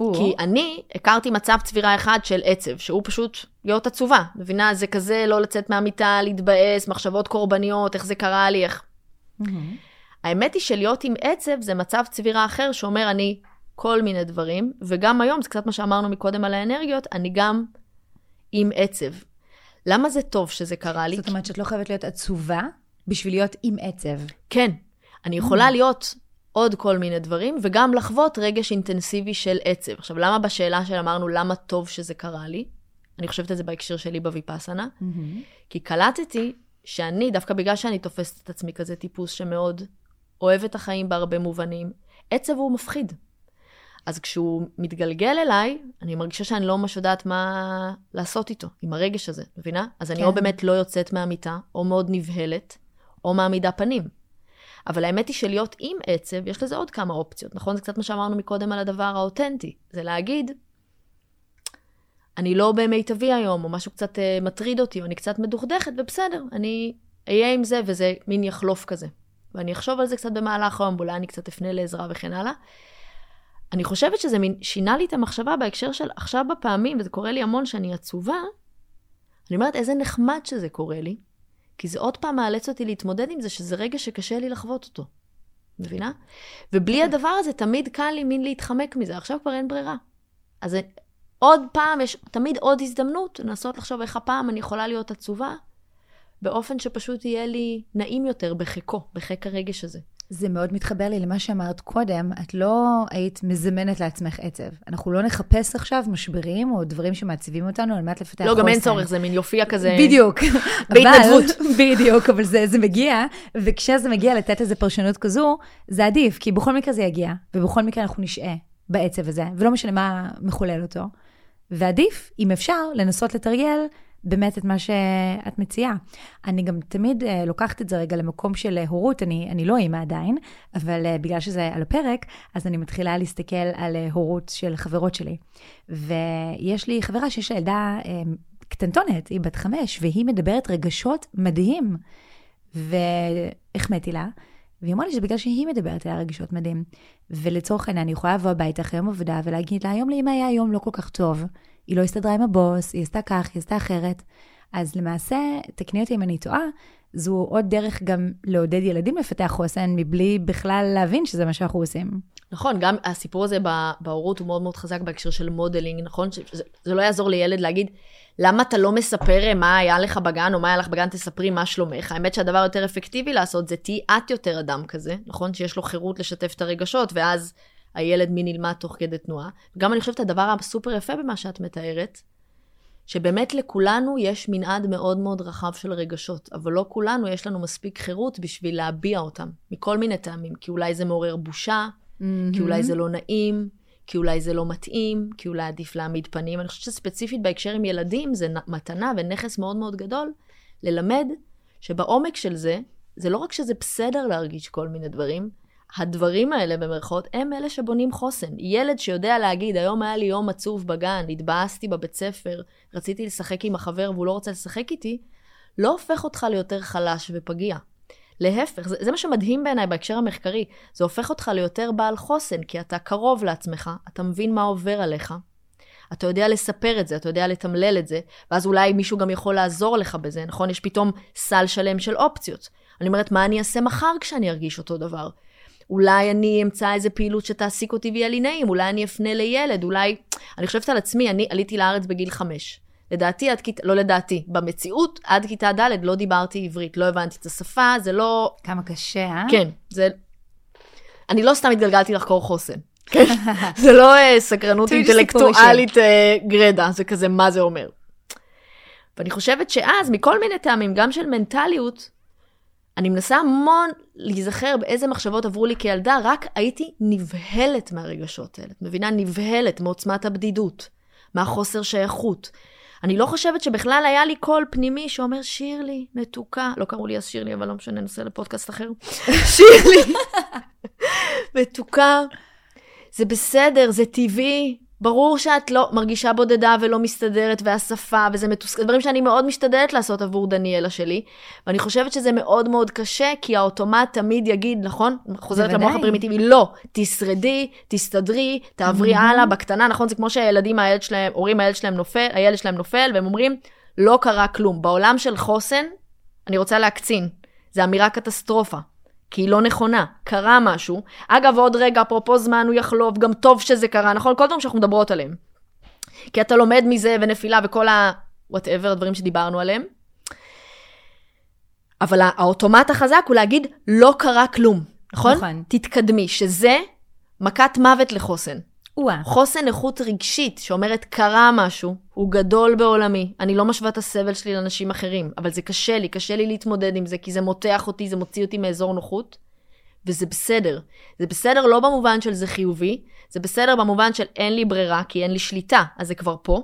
או. כי אני הכרתי מצב צבירה אחד של עצב, שהוא פשוט להיות עצובה. מבינה, זה כזה לא לצאת מהמיטה, להתבאס, מחשבות קורבניות, איך זה קרה לי, איך. Mm-hmm. האמת היא שלהיות עם עצב זה מצב צבירה אחר שאומר אני כל מיני דברים, וגם היום, זה קצת מה שאמרנו מקודם על האנרגיות, אני גם עם עצב. למה זה טוב שזה קרה לי? זאת אומרת שאת לא חייבת להיות עצובה? בשביל להיות עם עצב. כן. אני יכולה להיות עוד כל מיני דברים, וגם לחוות רגש אינטנסיבי של עצב. עכשיו, למה בשאלה של אמרנו, למה טוב שזה קרה לי? אני חושבת את זה בהקשר שלי בויפאסנה. כי קלטתי שאני, דווקא בגלל שאני תופסת את עצמי כזה טיפוס שמאוד אוהב את החיים בהרבה מובנים, עצב הוא מפחיד. אז כשהוא מתגלגל אליי, אני מרגישה שאני לא ממש יודעת מה לעשות איתו, עם הרגש הזה, מבינה? אז אני או באמת לא יוצאת מהמיטה, או מאוד נבהלת, או מעמידה פנים. אבל האמת היא שלהיות עם עצב, יש לזה עוד כמה אופציות, נכון? זה קצת מה שאמרנו מקודם על הדבר האותנטי. זה להגיד, אני לא במיטבי היום, או משהו קצת מטריד אותי, או אני קצת מדוכדכת, ובסדר, אני אהיה עם זה, וזה מין יחלוף כזה. ואני אחשוב על זה קצת במהלך היום, אולי אני קצת אפנה לעזרה וכן הלאה. אני חושבת שזה שינה לי את המחשבה בהקשר של עכשיו בפעמים, וזה קורה לי המון שאני עצובה, אני אומרת איזה נחמד שזה קורה לי, כי זה עוד פעם מאלץ אותי להתמודד עם זה, שזה רגע שקשה לי לחוות אותו. מבינה? ובלי הדבר הזה תמיד קל לי מין להתחמק מזה, עכשיו כבר אין ברירה. אז עוד פעם, יש תמיד עוד הזדמנות לנסות לחשוב איך הפעם אני יכולה להיות עצובה, באופן שפשוט יהיה לי נעים יותר בחיקו, בחיק הרגש הזה. זה מאוד מתחבר לי למה שאמרת קודם, את לא היית מזמנת לעצמך עצב. אנחנו לא נחפש עכשיו משברים או דברים שמעציבים אותנו על מנת לפתח חוסן. לא, גם אין צורך, זה מין יופיע כזה. בדיוק. בהתנדבות. בדיוק, אבל זה מגיע, וכשזה מגיע לתת איזה פרשנות כזו, זה עדיף, כי בכל מקרה זה יגיע, ובכל מקרה אנחנו נשאה בעצב הזה, ולא משנה מה מחולל אותו. ועדיף, אם אפשר, לנסות לתרגל באמת את מה שאת מציעה. אני גם תמיד uh, לוקחת את זה רגע למקום של הורות, אני, אני לא אימא עדיין, אבל uh, בגלל שזה על הפרק, אז אני מתחילה להסתכל על uh, הורות של חברות שלי. ויש לי חברה שיש לה ילדה uh, קטנטונת, היא בת חמש, והיא מדברת רגשות מדהים. והחמאתי לה, והיא אמרה לי שבגלל שהיא מדברת עליה רגשות מדהים. ולצורך העניין, אני יכולה לבוא הביתה אחרי יום עבודה, ולהגיד לה, היום לאמא היה יום לא כל כך טוב, היא לא הסתדרה עם הבוס, היא עשתה כך, היא עשתה אחרת. אז למעשה, תקני אותי אם אני טועה, זו עוד דרך גם לעודד ילדים לפתח חוסן, מבלי בכלל להבין שזה מה שאנחנו עושים. נכון, גם הסיפור הזה בהורות הוא מאוד מאוד חזק בהקשר של מודלינג, נכון? זה לא יעזור לילד להגיד, למה אתה לא מספר מה היה לך בגן, או מה היה לך בגן, תספרי מה שלומך. האמת שהדבר יותר אפקטיבי לעשות, זה תהי את יותר אדם כזה, נכון? שיש לו חירות לשתף את הרגשות, ואז הילד מי נלמד תוך כדי תנועה. גם אני חושבת הדבר הסופר יפה במה שאת מתארת, שבאמת לכולנו יש מנעד מאוד מאוד רחב של רגשות, אבל לא כולנו יש לנו מספיק חירות בשביל להביע אותם, מכל מיני טעמים, כי אולי זה מעורר בושה, mm-hmm. כי אולי זה לא נעים, כי אולי זה לא מתאים, כי אולי עדיף להעמיד פנים. אני חושבת שספציפית בהקשר עם ילדים, זה מתנה ונכס מאוד מאוד גדול, ללמד שבעומק של זה, זה לא רק שזה בסדר להרגיש כל מיני דברים, הדברים האלה במרכאות הם אלה שבונים חוסן. ילד שיודע להגיד, היום היה לי יום עצוב בגן, התבאסתי בבית ספר, רציתי לשחק עם החבר והוא לא רוצה לשחק איתי, לא הופך אותך ליותר חלש ופגיע. להפך, זה, זה מה שמדהים בעיניי בהקשר המחקרי, זה הופך אותך ליותר בעל חוסן, כי אתה קרוב לעצמך, אתה מבין מה עובר עליך, אתה יודע לספר את זה, אתה יודע לתמלל את זה, ואז אולי מישהו גם יכול לעזור לך בזה, נכון? יש פתאום סל שלם של אופציות. אני אומרת, מה אני אעשה מחר כשאני ארגיש אותו דבר? אולי אני אמצא איזה פעילות שתעסיק אותי ויהיה לי נעים, אולי אני אפנה לילד, אולי... אני חושבת על עצמי, אני עליתי לארץ בגיל חמש. לדעתי, עד כיתה... לא לדעתי, במציאות, עד כיתה ד' לא דיברתי עברית, לא הבנתי את השפה, זה לא... כמה קשה, אה? כן, זה... אני לא סתם התגלגלתי לחקור חוסן. זה לא סקרנות אינטלקטואלית גרדה, זה כזה מה זה אומר. ואני חושבת שאז, מכל מיני טעמים, גם של מנטליות, אני מנסה המון להיזכר באיזה מחשבות עברו לי כילדה, רק הייתי נבהלת מהרגשות האלה. מבינה, נבהלת מעוצמת הבדידות, מהחוסר שייכות. אני לא חושבת שבכלל היה לי קול פנימי שאומר, שירלי, מתוקה. לא קראו לי אז שירלי, אבל לא משנה, ננסה לפודקאסט אחר. שירלי, מתוקה. זה בסדר, זה טבעי. ברור שאת לא מרגישה בודדה ולא מסתדרת, והשפה, וזה מתוסק... דברים שאני מאוד משתדלת לעשות עבור דניאלה שלי, ואני חושבת שזה מאוד מאוד קשה, כי האוטומט תמיד יגיד, נכון? חוזרת למוח הפרימיטיבי, לא, תשרדי, תסתדרי, תעברי הלאה בקטנה, נכון? זה כמו שהילדים, הילד שלהם, הורים, הילד שלהם נופל, הילד שלהם נופל, והם אומרים, לא קרה כלום. בעולם של חוסן, אני רוצה להקצין. זה אמירה קטסטרופה. כי היא לא נכונה, קרה משהו. אגב, עוד רגע, אפרופו זמן הוא יחלוף, גם טוב שזה קרה, נכון? כל דברים שאנחנו מדברות עליהם. כי אתה לומד מזה ונפילה וכל ה... whatever, הדברים שדיברנו עליהם. אבל האוטומט החזק הוא להגיד, לא קרה כלום, נכון? נכון. תתקדמי, שזה מכת מוות לחוסן. ווא. חוסן איכות רגשית, שאומרת, קרה משהו, הוא גדול בעולמי. אני לא משווה את הסבל שלי לאנשים אחרים, אבל זה קשה לי, קשה לי להתמודד עם זה, כי זה מותח אותי, זה מוציא אותי מאזור נוחות, וזה בסדר. זה בסדר לא במובן של זה חיובי, זה בסדר במובן של אין לי ברירה, כי אין לי שליטה, אז זה כבר פה,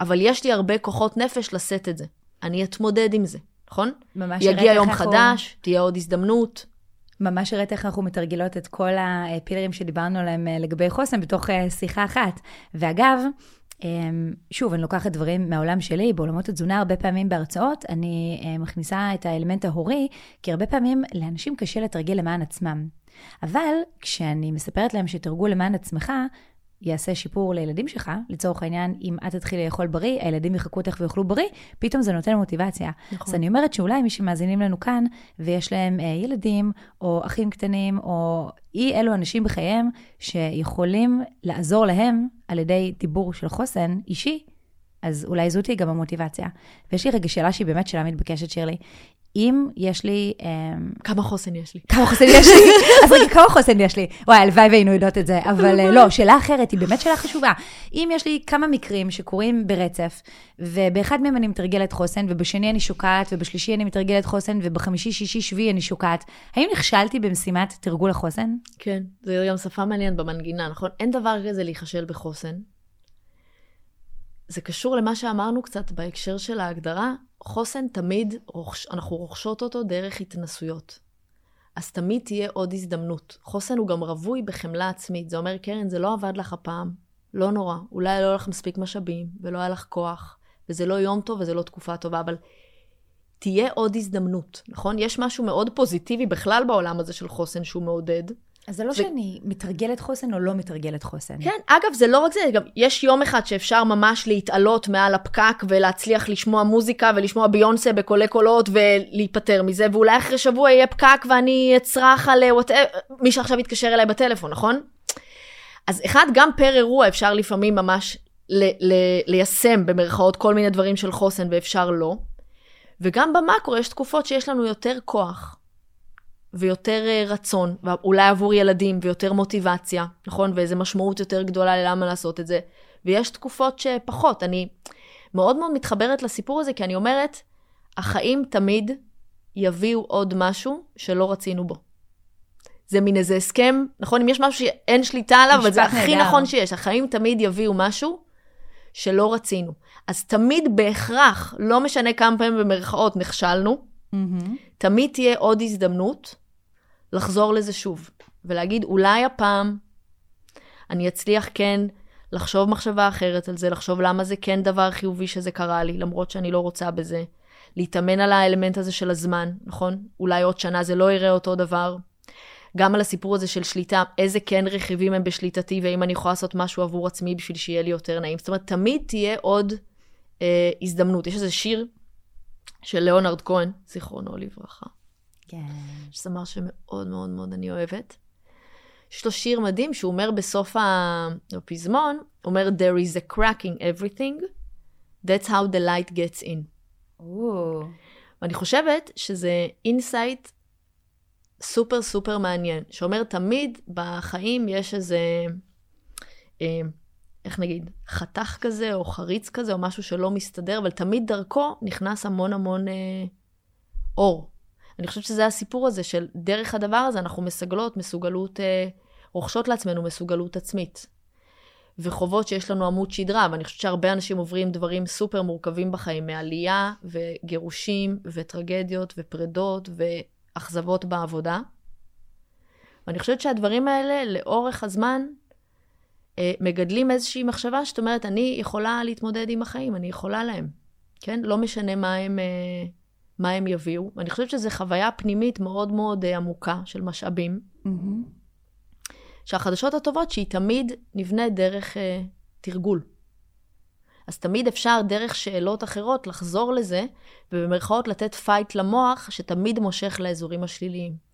אבל יש לי הרבה כוחות נפש לשאת את זה. אני אתמודד עם זה, נכון? יגיע יום חדש, תהיה עוד הזדמנות, ממש ראית איך אנחנו מתרגילות את כל הפילרים שדיברנו עליהם לגבי חוסן בתוך שיחה אחת. ואגב, שוב, אני לוקחת דברים מהעולם שלי, בעולמות התזונה, הרבה פעמים בהרצאות, אני מכניסה את האלמנט ההורי, כי הרבה פעמים לאנשים קשה לתרגל למען עצמם. אבל כשאני מספרת להם שתרגול למען עצמך, יעשה שיפור לילדים שלך, לצורך העניין, אם את תתחיל לאכול בריא, הילדים יחכו אותך ויאכלו בריא, פתאום זה נותן מוטיבציה. נכון. אז אני אומרת שאולי מי שמאזינים לנו כאן, ויש להם ילדים, או אחים קטנים, או אי אלו אנשים בחייהם, שיכולים לעזור להם, על ידי דיבור של חוסן אישי, אז אולי זאת היא גם המוטיבציה. ויש לי רגע שאלה שהיא באמת שאלה מתבקשת, שירלי. אם יש לי... כמה חוסן יש לי. כמה חוסן יש לי? אז רגע, כמה חוסן יש לי? וואי, הלוואי ואינו יודעות את זה, אבל לא, שאלה אחרת, היא באמת שאלה חשובה. אם יש לי כמה מקרים שקורים ברצף, ובאחד מהם אני מתרגלת חוסן, ובשני אני שוקעת, ובשלישי אני מתרגלת חוסן, ובחמישי, שישי, שביעי אני שוקעת, האם נכשלתי במשימת תרגול החוסן? כן, זה גם שפה מעניינת במנגינה, נכון? אין דבר כזה להיכשל בחוסן. זה קשור למה שאמרנו קצת בהקשר של ההגדרה, חוסן תמיד, אנחנו רוכשות אותו דרך התנסויות. אז תמיד תהיה עוד הזדמנות. חוסן הוא גם רווי בחמלה עצמית. זה אומר, קרן, זה לא עבד לך הפעם, לא נורא. אולי לא היה לך מספיק משאבים, ולא היה לך כוח, וזה לא יום טוב, וזה לא תקופה טובה, אבל תהיה עוד הזדמנות, נכון? יש משהו מאוד פוזיטיבי בכלל בעולם הזה של חוסן שהוא מעודד. אז זה לא ו... שאני מתרגלת חוסן או לא מתרגלת חוסן. כן, אגב, זה לא רק זה, גם יש יום אחד שאפשר ממש להתעלות מעל הפקק, ולהצליח לשמוע מוזיקה, ולשמוע ביונסה בקולי קולות, ולהיפטר מזה, ואולי אחרי שבוע יהיה פקק, ואני אצרח על מי שעכשיו יתקשר אליי בטלפון, נכון? אז אחד, גם פר אירוע אפשר לפעמים ממש ל- ל- ליישם, במרכאות, כל מיני דברים של חוסן, ואפשר לא. וגם במקרו יש תקופות שיש לנו יותר כוח, ויותר רצון, ואולי עבור ילדים, ויותר מוטיבציה, נכון? ואיזו משמעות יותר גדולה ללמה לעשות את זה. ויש תקופות שפחות. אני מאוד מאוד מתחברת לסיפור הזה, כי אני אומרת, החיים תמיד יביאו עוד משהו שלא רצינו בו. זה מין איזה הסכם, נכון? אם יש משהו שאין שליטה עליו, אבל זה הכי נכון שיש. החיים תמיד יביאו משהו שלא רצינו. אז תמיד בהכרח, לא משנה כמה פעמים במרכאות נכשלנו, תמיד תהיה עוד הזדמנות לחזור לזה שוב, ולהגיד, אולי הפעם אני אצליח כן לחשוב מחשבה אחרת על זה, לחשוב למה זה כן דבר חיובי שזה קרה לי, למרות שאני לא רוצה בזה, להתאמן על האלמנט הזה של הזמן, נכון? אולי עוד שנה זה לא יראה אותו דבר. גם על הסיפור הזה של שליטה, איזה כן רכיבים הם בשליטתי, ואם אני יכולה לעשות משהו עבור עצמי בשביל שיהיה לי יותר נעים. זאת אומרת, תמיד תהיה עוד אה, הזדמנות. יש איזה שיר של ליאונרד כהן, זיכרונו לברכה. כן. שזמר שמאוד מאוד מאוד אני אוהבת. יש לו שיר מדהים שהוא אומר בסוף הפזמון, הוא אומר, there is a crack in everything, that's how the light gets in. או. ואני חושבת שזה אינסייט סופר סופר מעניין, שאומר תמיד בחיים יש איזה, איך נגיד, חתך כזה או חריץ כזה או משהו שלא מסתדר, אבל תמיד דרכו נכנס המון המון אה, אור. אני חושבת שזה הסיפור הזה של דרך הדבר הזה אנחנו מסגלות, מסוגלות, אה, רוכשות לעצמנו מסוגלות עצמית. וחובות שיש לנו עמוד שדרה, ואני חושבת שהרבה אנשים עוברים דברים סופר מורכבים בחיים, מעלייה וגירושים וטרגדיות ופרדות ואכזבות בעבודה. ואני חושבת שהדברים האלה לאורך הזמן, מגדלים איזושהי מחשבה, שאת אומרת, אני יכולה להתמודד עם החיים, אני יכולה להם, כן? לא משנה מה הם, מה הם יביאו. ואני חושבת שזו חוויה פנימית מאוד מאוד עמוקה של משאבים, שהחדשות הטובות שהיא תמיד נבנה דרך תרגול. אז תמיד אפשר דרך שאלות אחרות לחזור לזה, ובמרכאות לתת פייט למוח, שתמיד מושך לאזורים השליליים.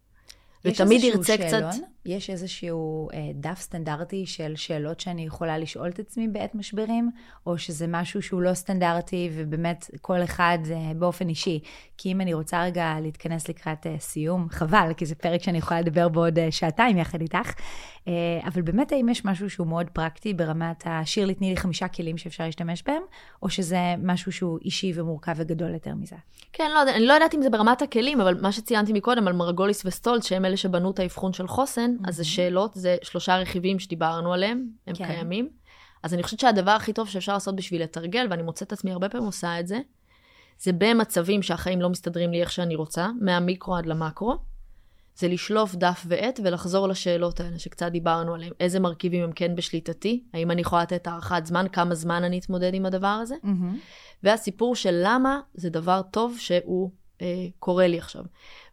ותמיד ירצה קצת... יש איזשהו דף סטנדרטי של שאלות שאני יכולה לשאול את עצמי בעת משברים, או שזה משהו שהוא לא סטנדרטי, ובאמת כל אחד באופן אישי. כי אם אני רוצה רגע להתכנס לקראת סיום, חבל, כי זה פרק שאני יכולה לדבר בעוד שעתיים יחד איתך, אבל באמת האם יש משהו שהוא מאוד פרקטי ברמת השיר לתני לי חמישה כלים שאפשר להשתמש בהם, או שזה משהו שהוא אישי ומורכב וגדול יותר מזה? כן, לא, אני לא יודעת אם זה ברמת הכלים, אבל מה שציינתי מקודם על מרגוליס וסטולט, שהם אלה שבנו את האבחון של חוסן, mm-hmm. אז זה שאלות, זה שלושה רכיבים שדיברנו עליהם, הם כן. קיימים. אז אני חושבת שהדבר הכי טוב שאפשר לעשות בשביל לתרגל, ואני מוצאת את עצמי הרבה פעמים עושה את זה, זה במצבים שהחיים לא מסתדרים לי איך שאני רוצה, מהמיקרו עד למקרו. זה לשלוף דף ועט ולחזור לשאלות האלה שקצת דיברנו עליהן. איזה מרכיבים הם כן בשליטתי? האם אני יכולה לתת הערכת זמן? כמה זמן אני אתמודד עם הדבר הזה? Mm-hmm. והסיפור של למה זה דבר טוב שהוא אה, קורה לי עכשיו.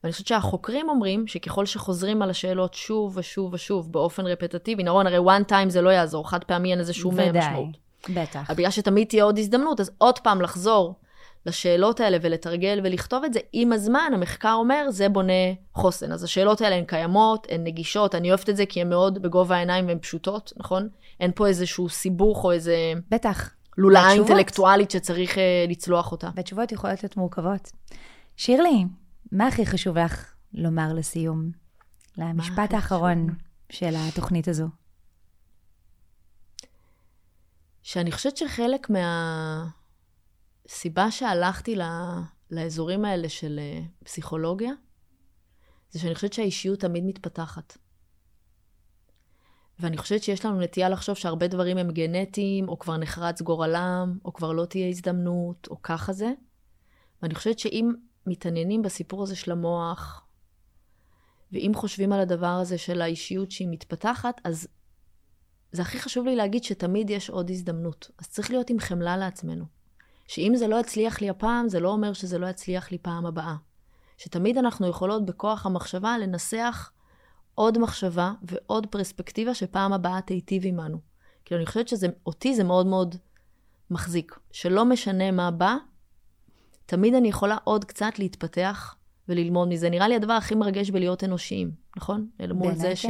ואני חושבת שהחוקרים אומרים שככל שחוזרים על השאלות שוב ושוב ושוב באופן רפטטיבי, נרון, הרי one time זה לא יעזור, חד פעמי אין איזה שום משמעות. בטח. אבל בגלל שתמיד תהיה עוד הזדמנות, אז עוד פעם לחזור לשאלות האלה ולתרגל ולכתוב את זה, עם הזמן המחקר אומר, זה בונה חוסן. אז השאלות האלה הן קיימות, הן נגישות, אני אוהבת את זה כי הן מאוד בגובה העיניים והן פשוטות, נכון? אין פה איזשהו סיבוך או איזה... בטח. לולאה אינטלקטואלית שצריך לצלוח אותה. והתשובות יכולות להיות מורכבות. שירלי, מה הכי חשוב לך לומר לסיום? למשפט האחרון של התוכנית הזו. שאני חושבת שחלק מה... סיבה שהלכתי לאזורים האלה של פסיכולוגיה, זה שאני חושבת שהאישיות תמיד מתפתחת. ואני חושבת שיש לנו נטייה לחשוב שהרבה דברים הם גנטיים, או כבר נחרץ גורלם, או כבר לא תהיה הזדמנות, או ככה זה. ואני חושבת שאם מתעניינים בסיפור הזה של המוח, ואם חושבים על הדבר הזה של האישיות שהיא מתפתחת, אז זה הכי חשוב לי להגיד שתמיד יש עוד הזדמנות. אז צריך להיות עם חמלה לעצמנו. שאם זה לא יצליח לי הפעם, זה לא אומר שזה לא יצליח לי פעם הבאה. שתמיד אנחנו יכולות בכוח המחשבה לנסח עוד מחשבה ועוד פרספקטיבה שפעם הבאה תיטיב עמנו. כאילו אני חושבת שאותי זה מאוד מאוד מחזיק. שלא משנה מה בא, תמיד אני יכולה עוד קצת להתפתח וללמוד מזה. נראה לי הדבר הכי מרגש בלהיות אנושיים, נכון? אל מול זה ש...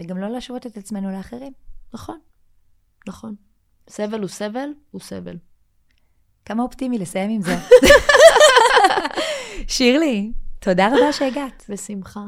וגם לא להשוות את עצמנו לאחרים. נכון, נכון. סבל הוא סבל, הוא סבל. כמה אופטימי לסיים עם זה. שירלי, תודה רבה שהגעת. בשמחה.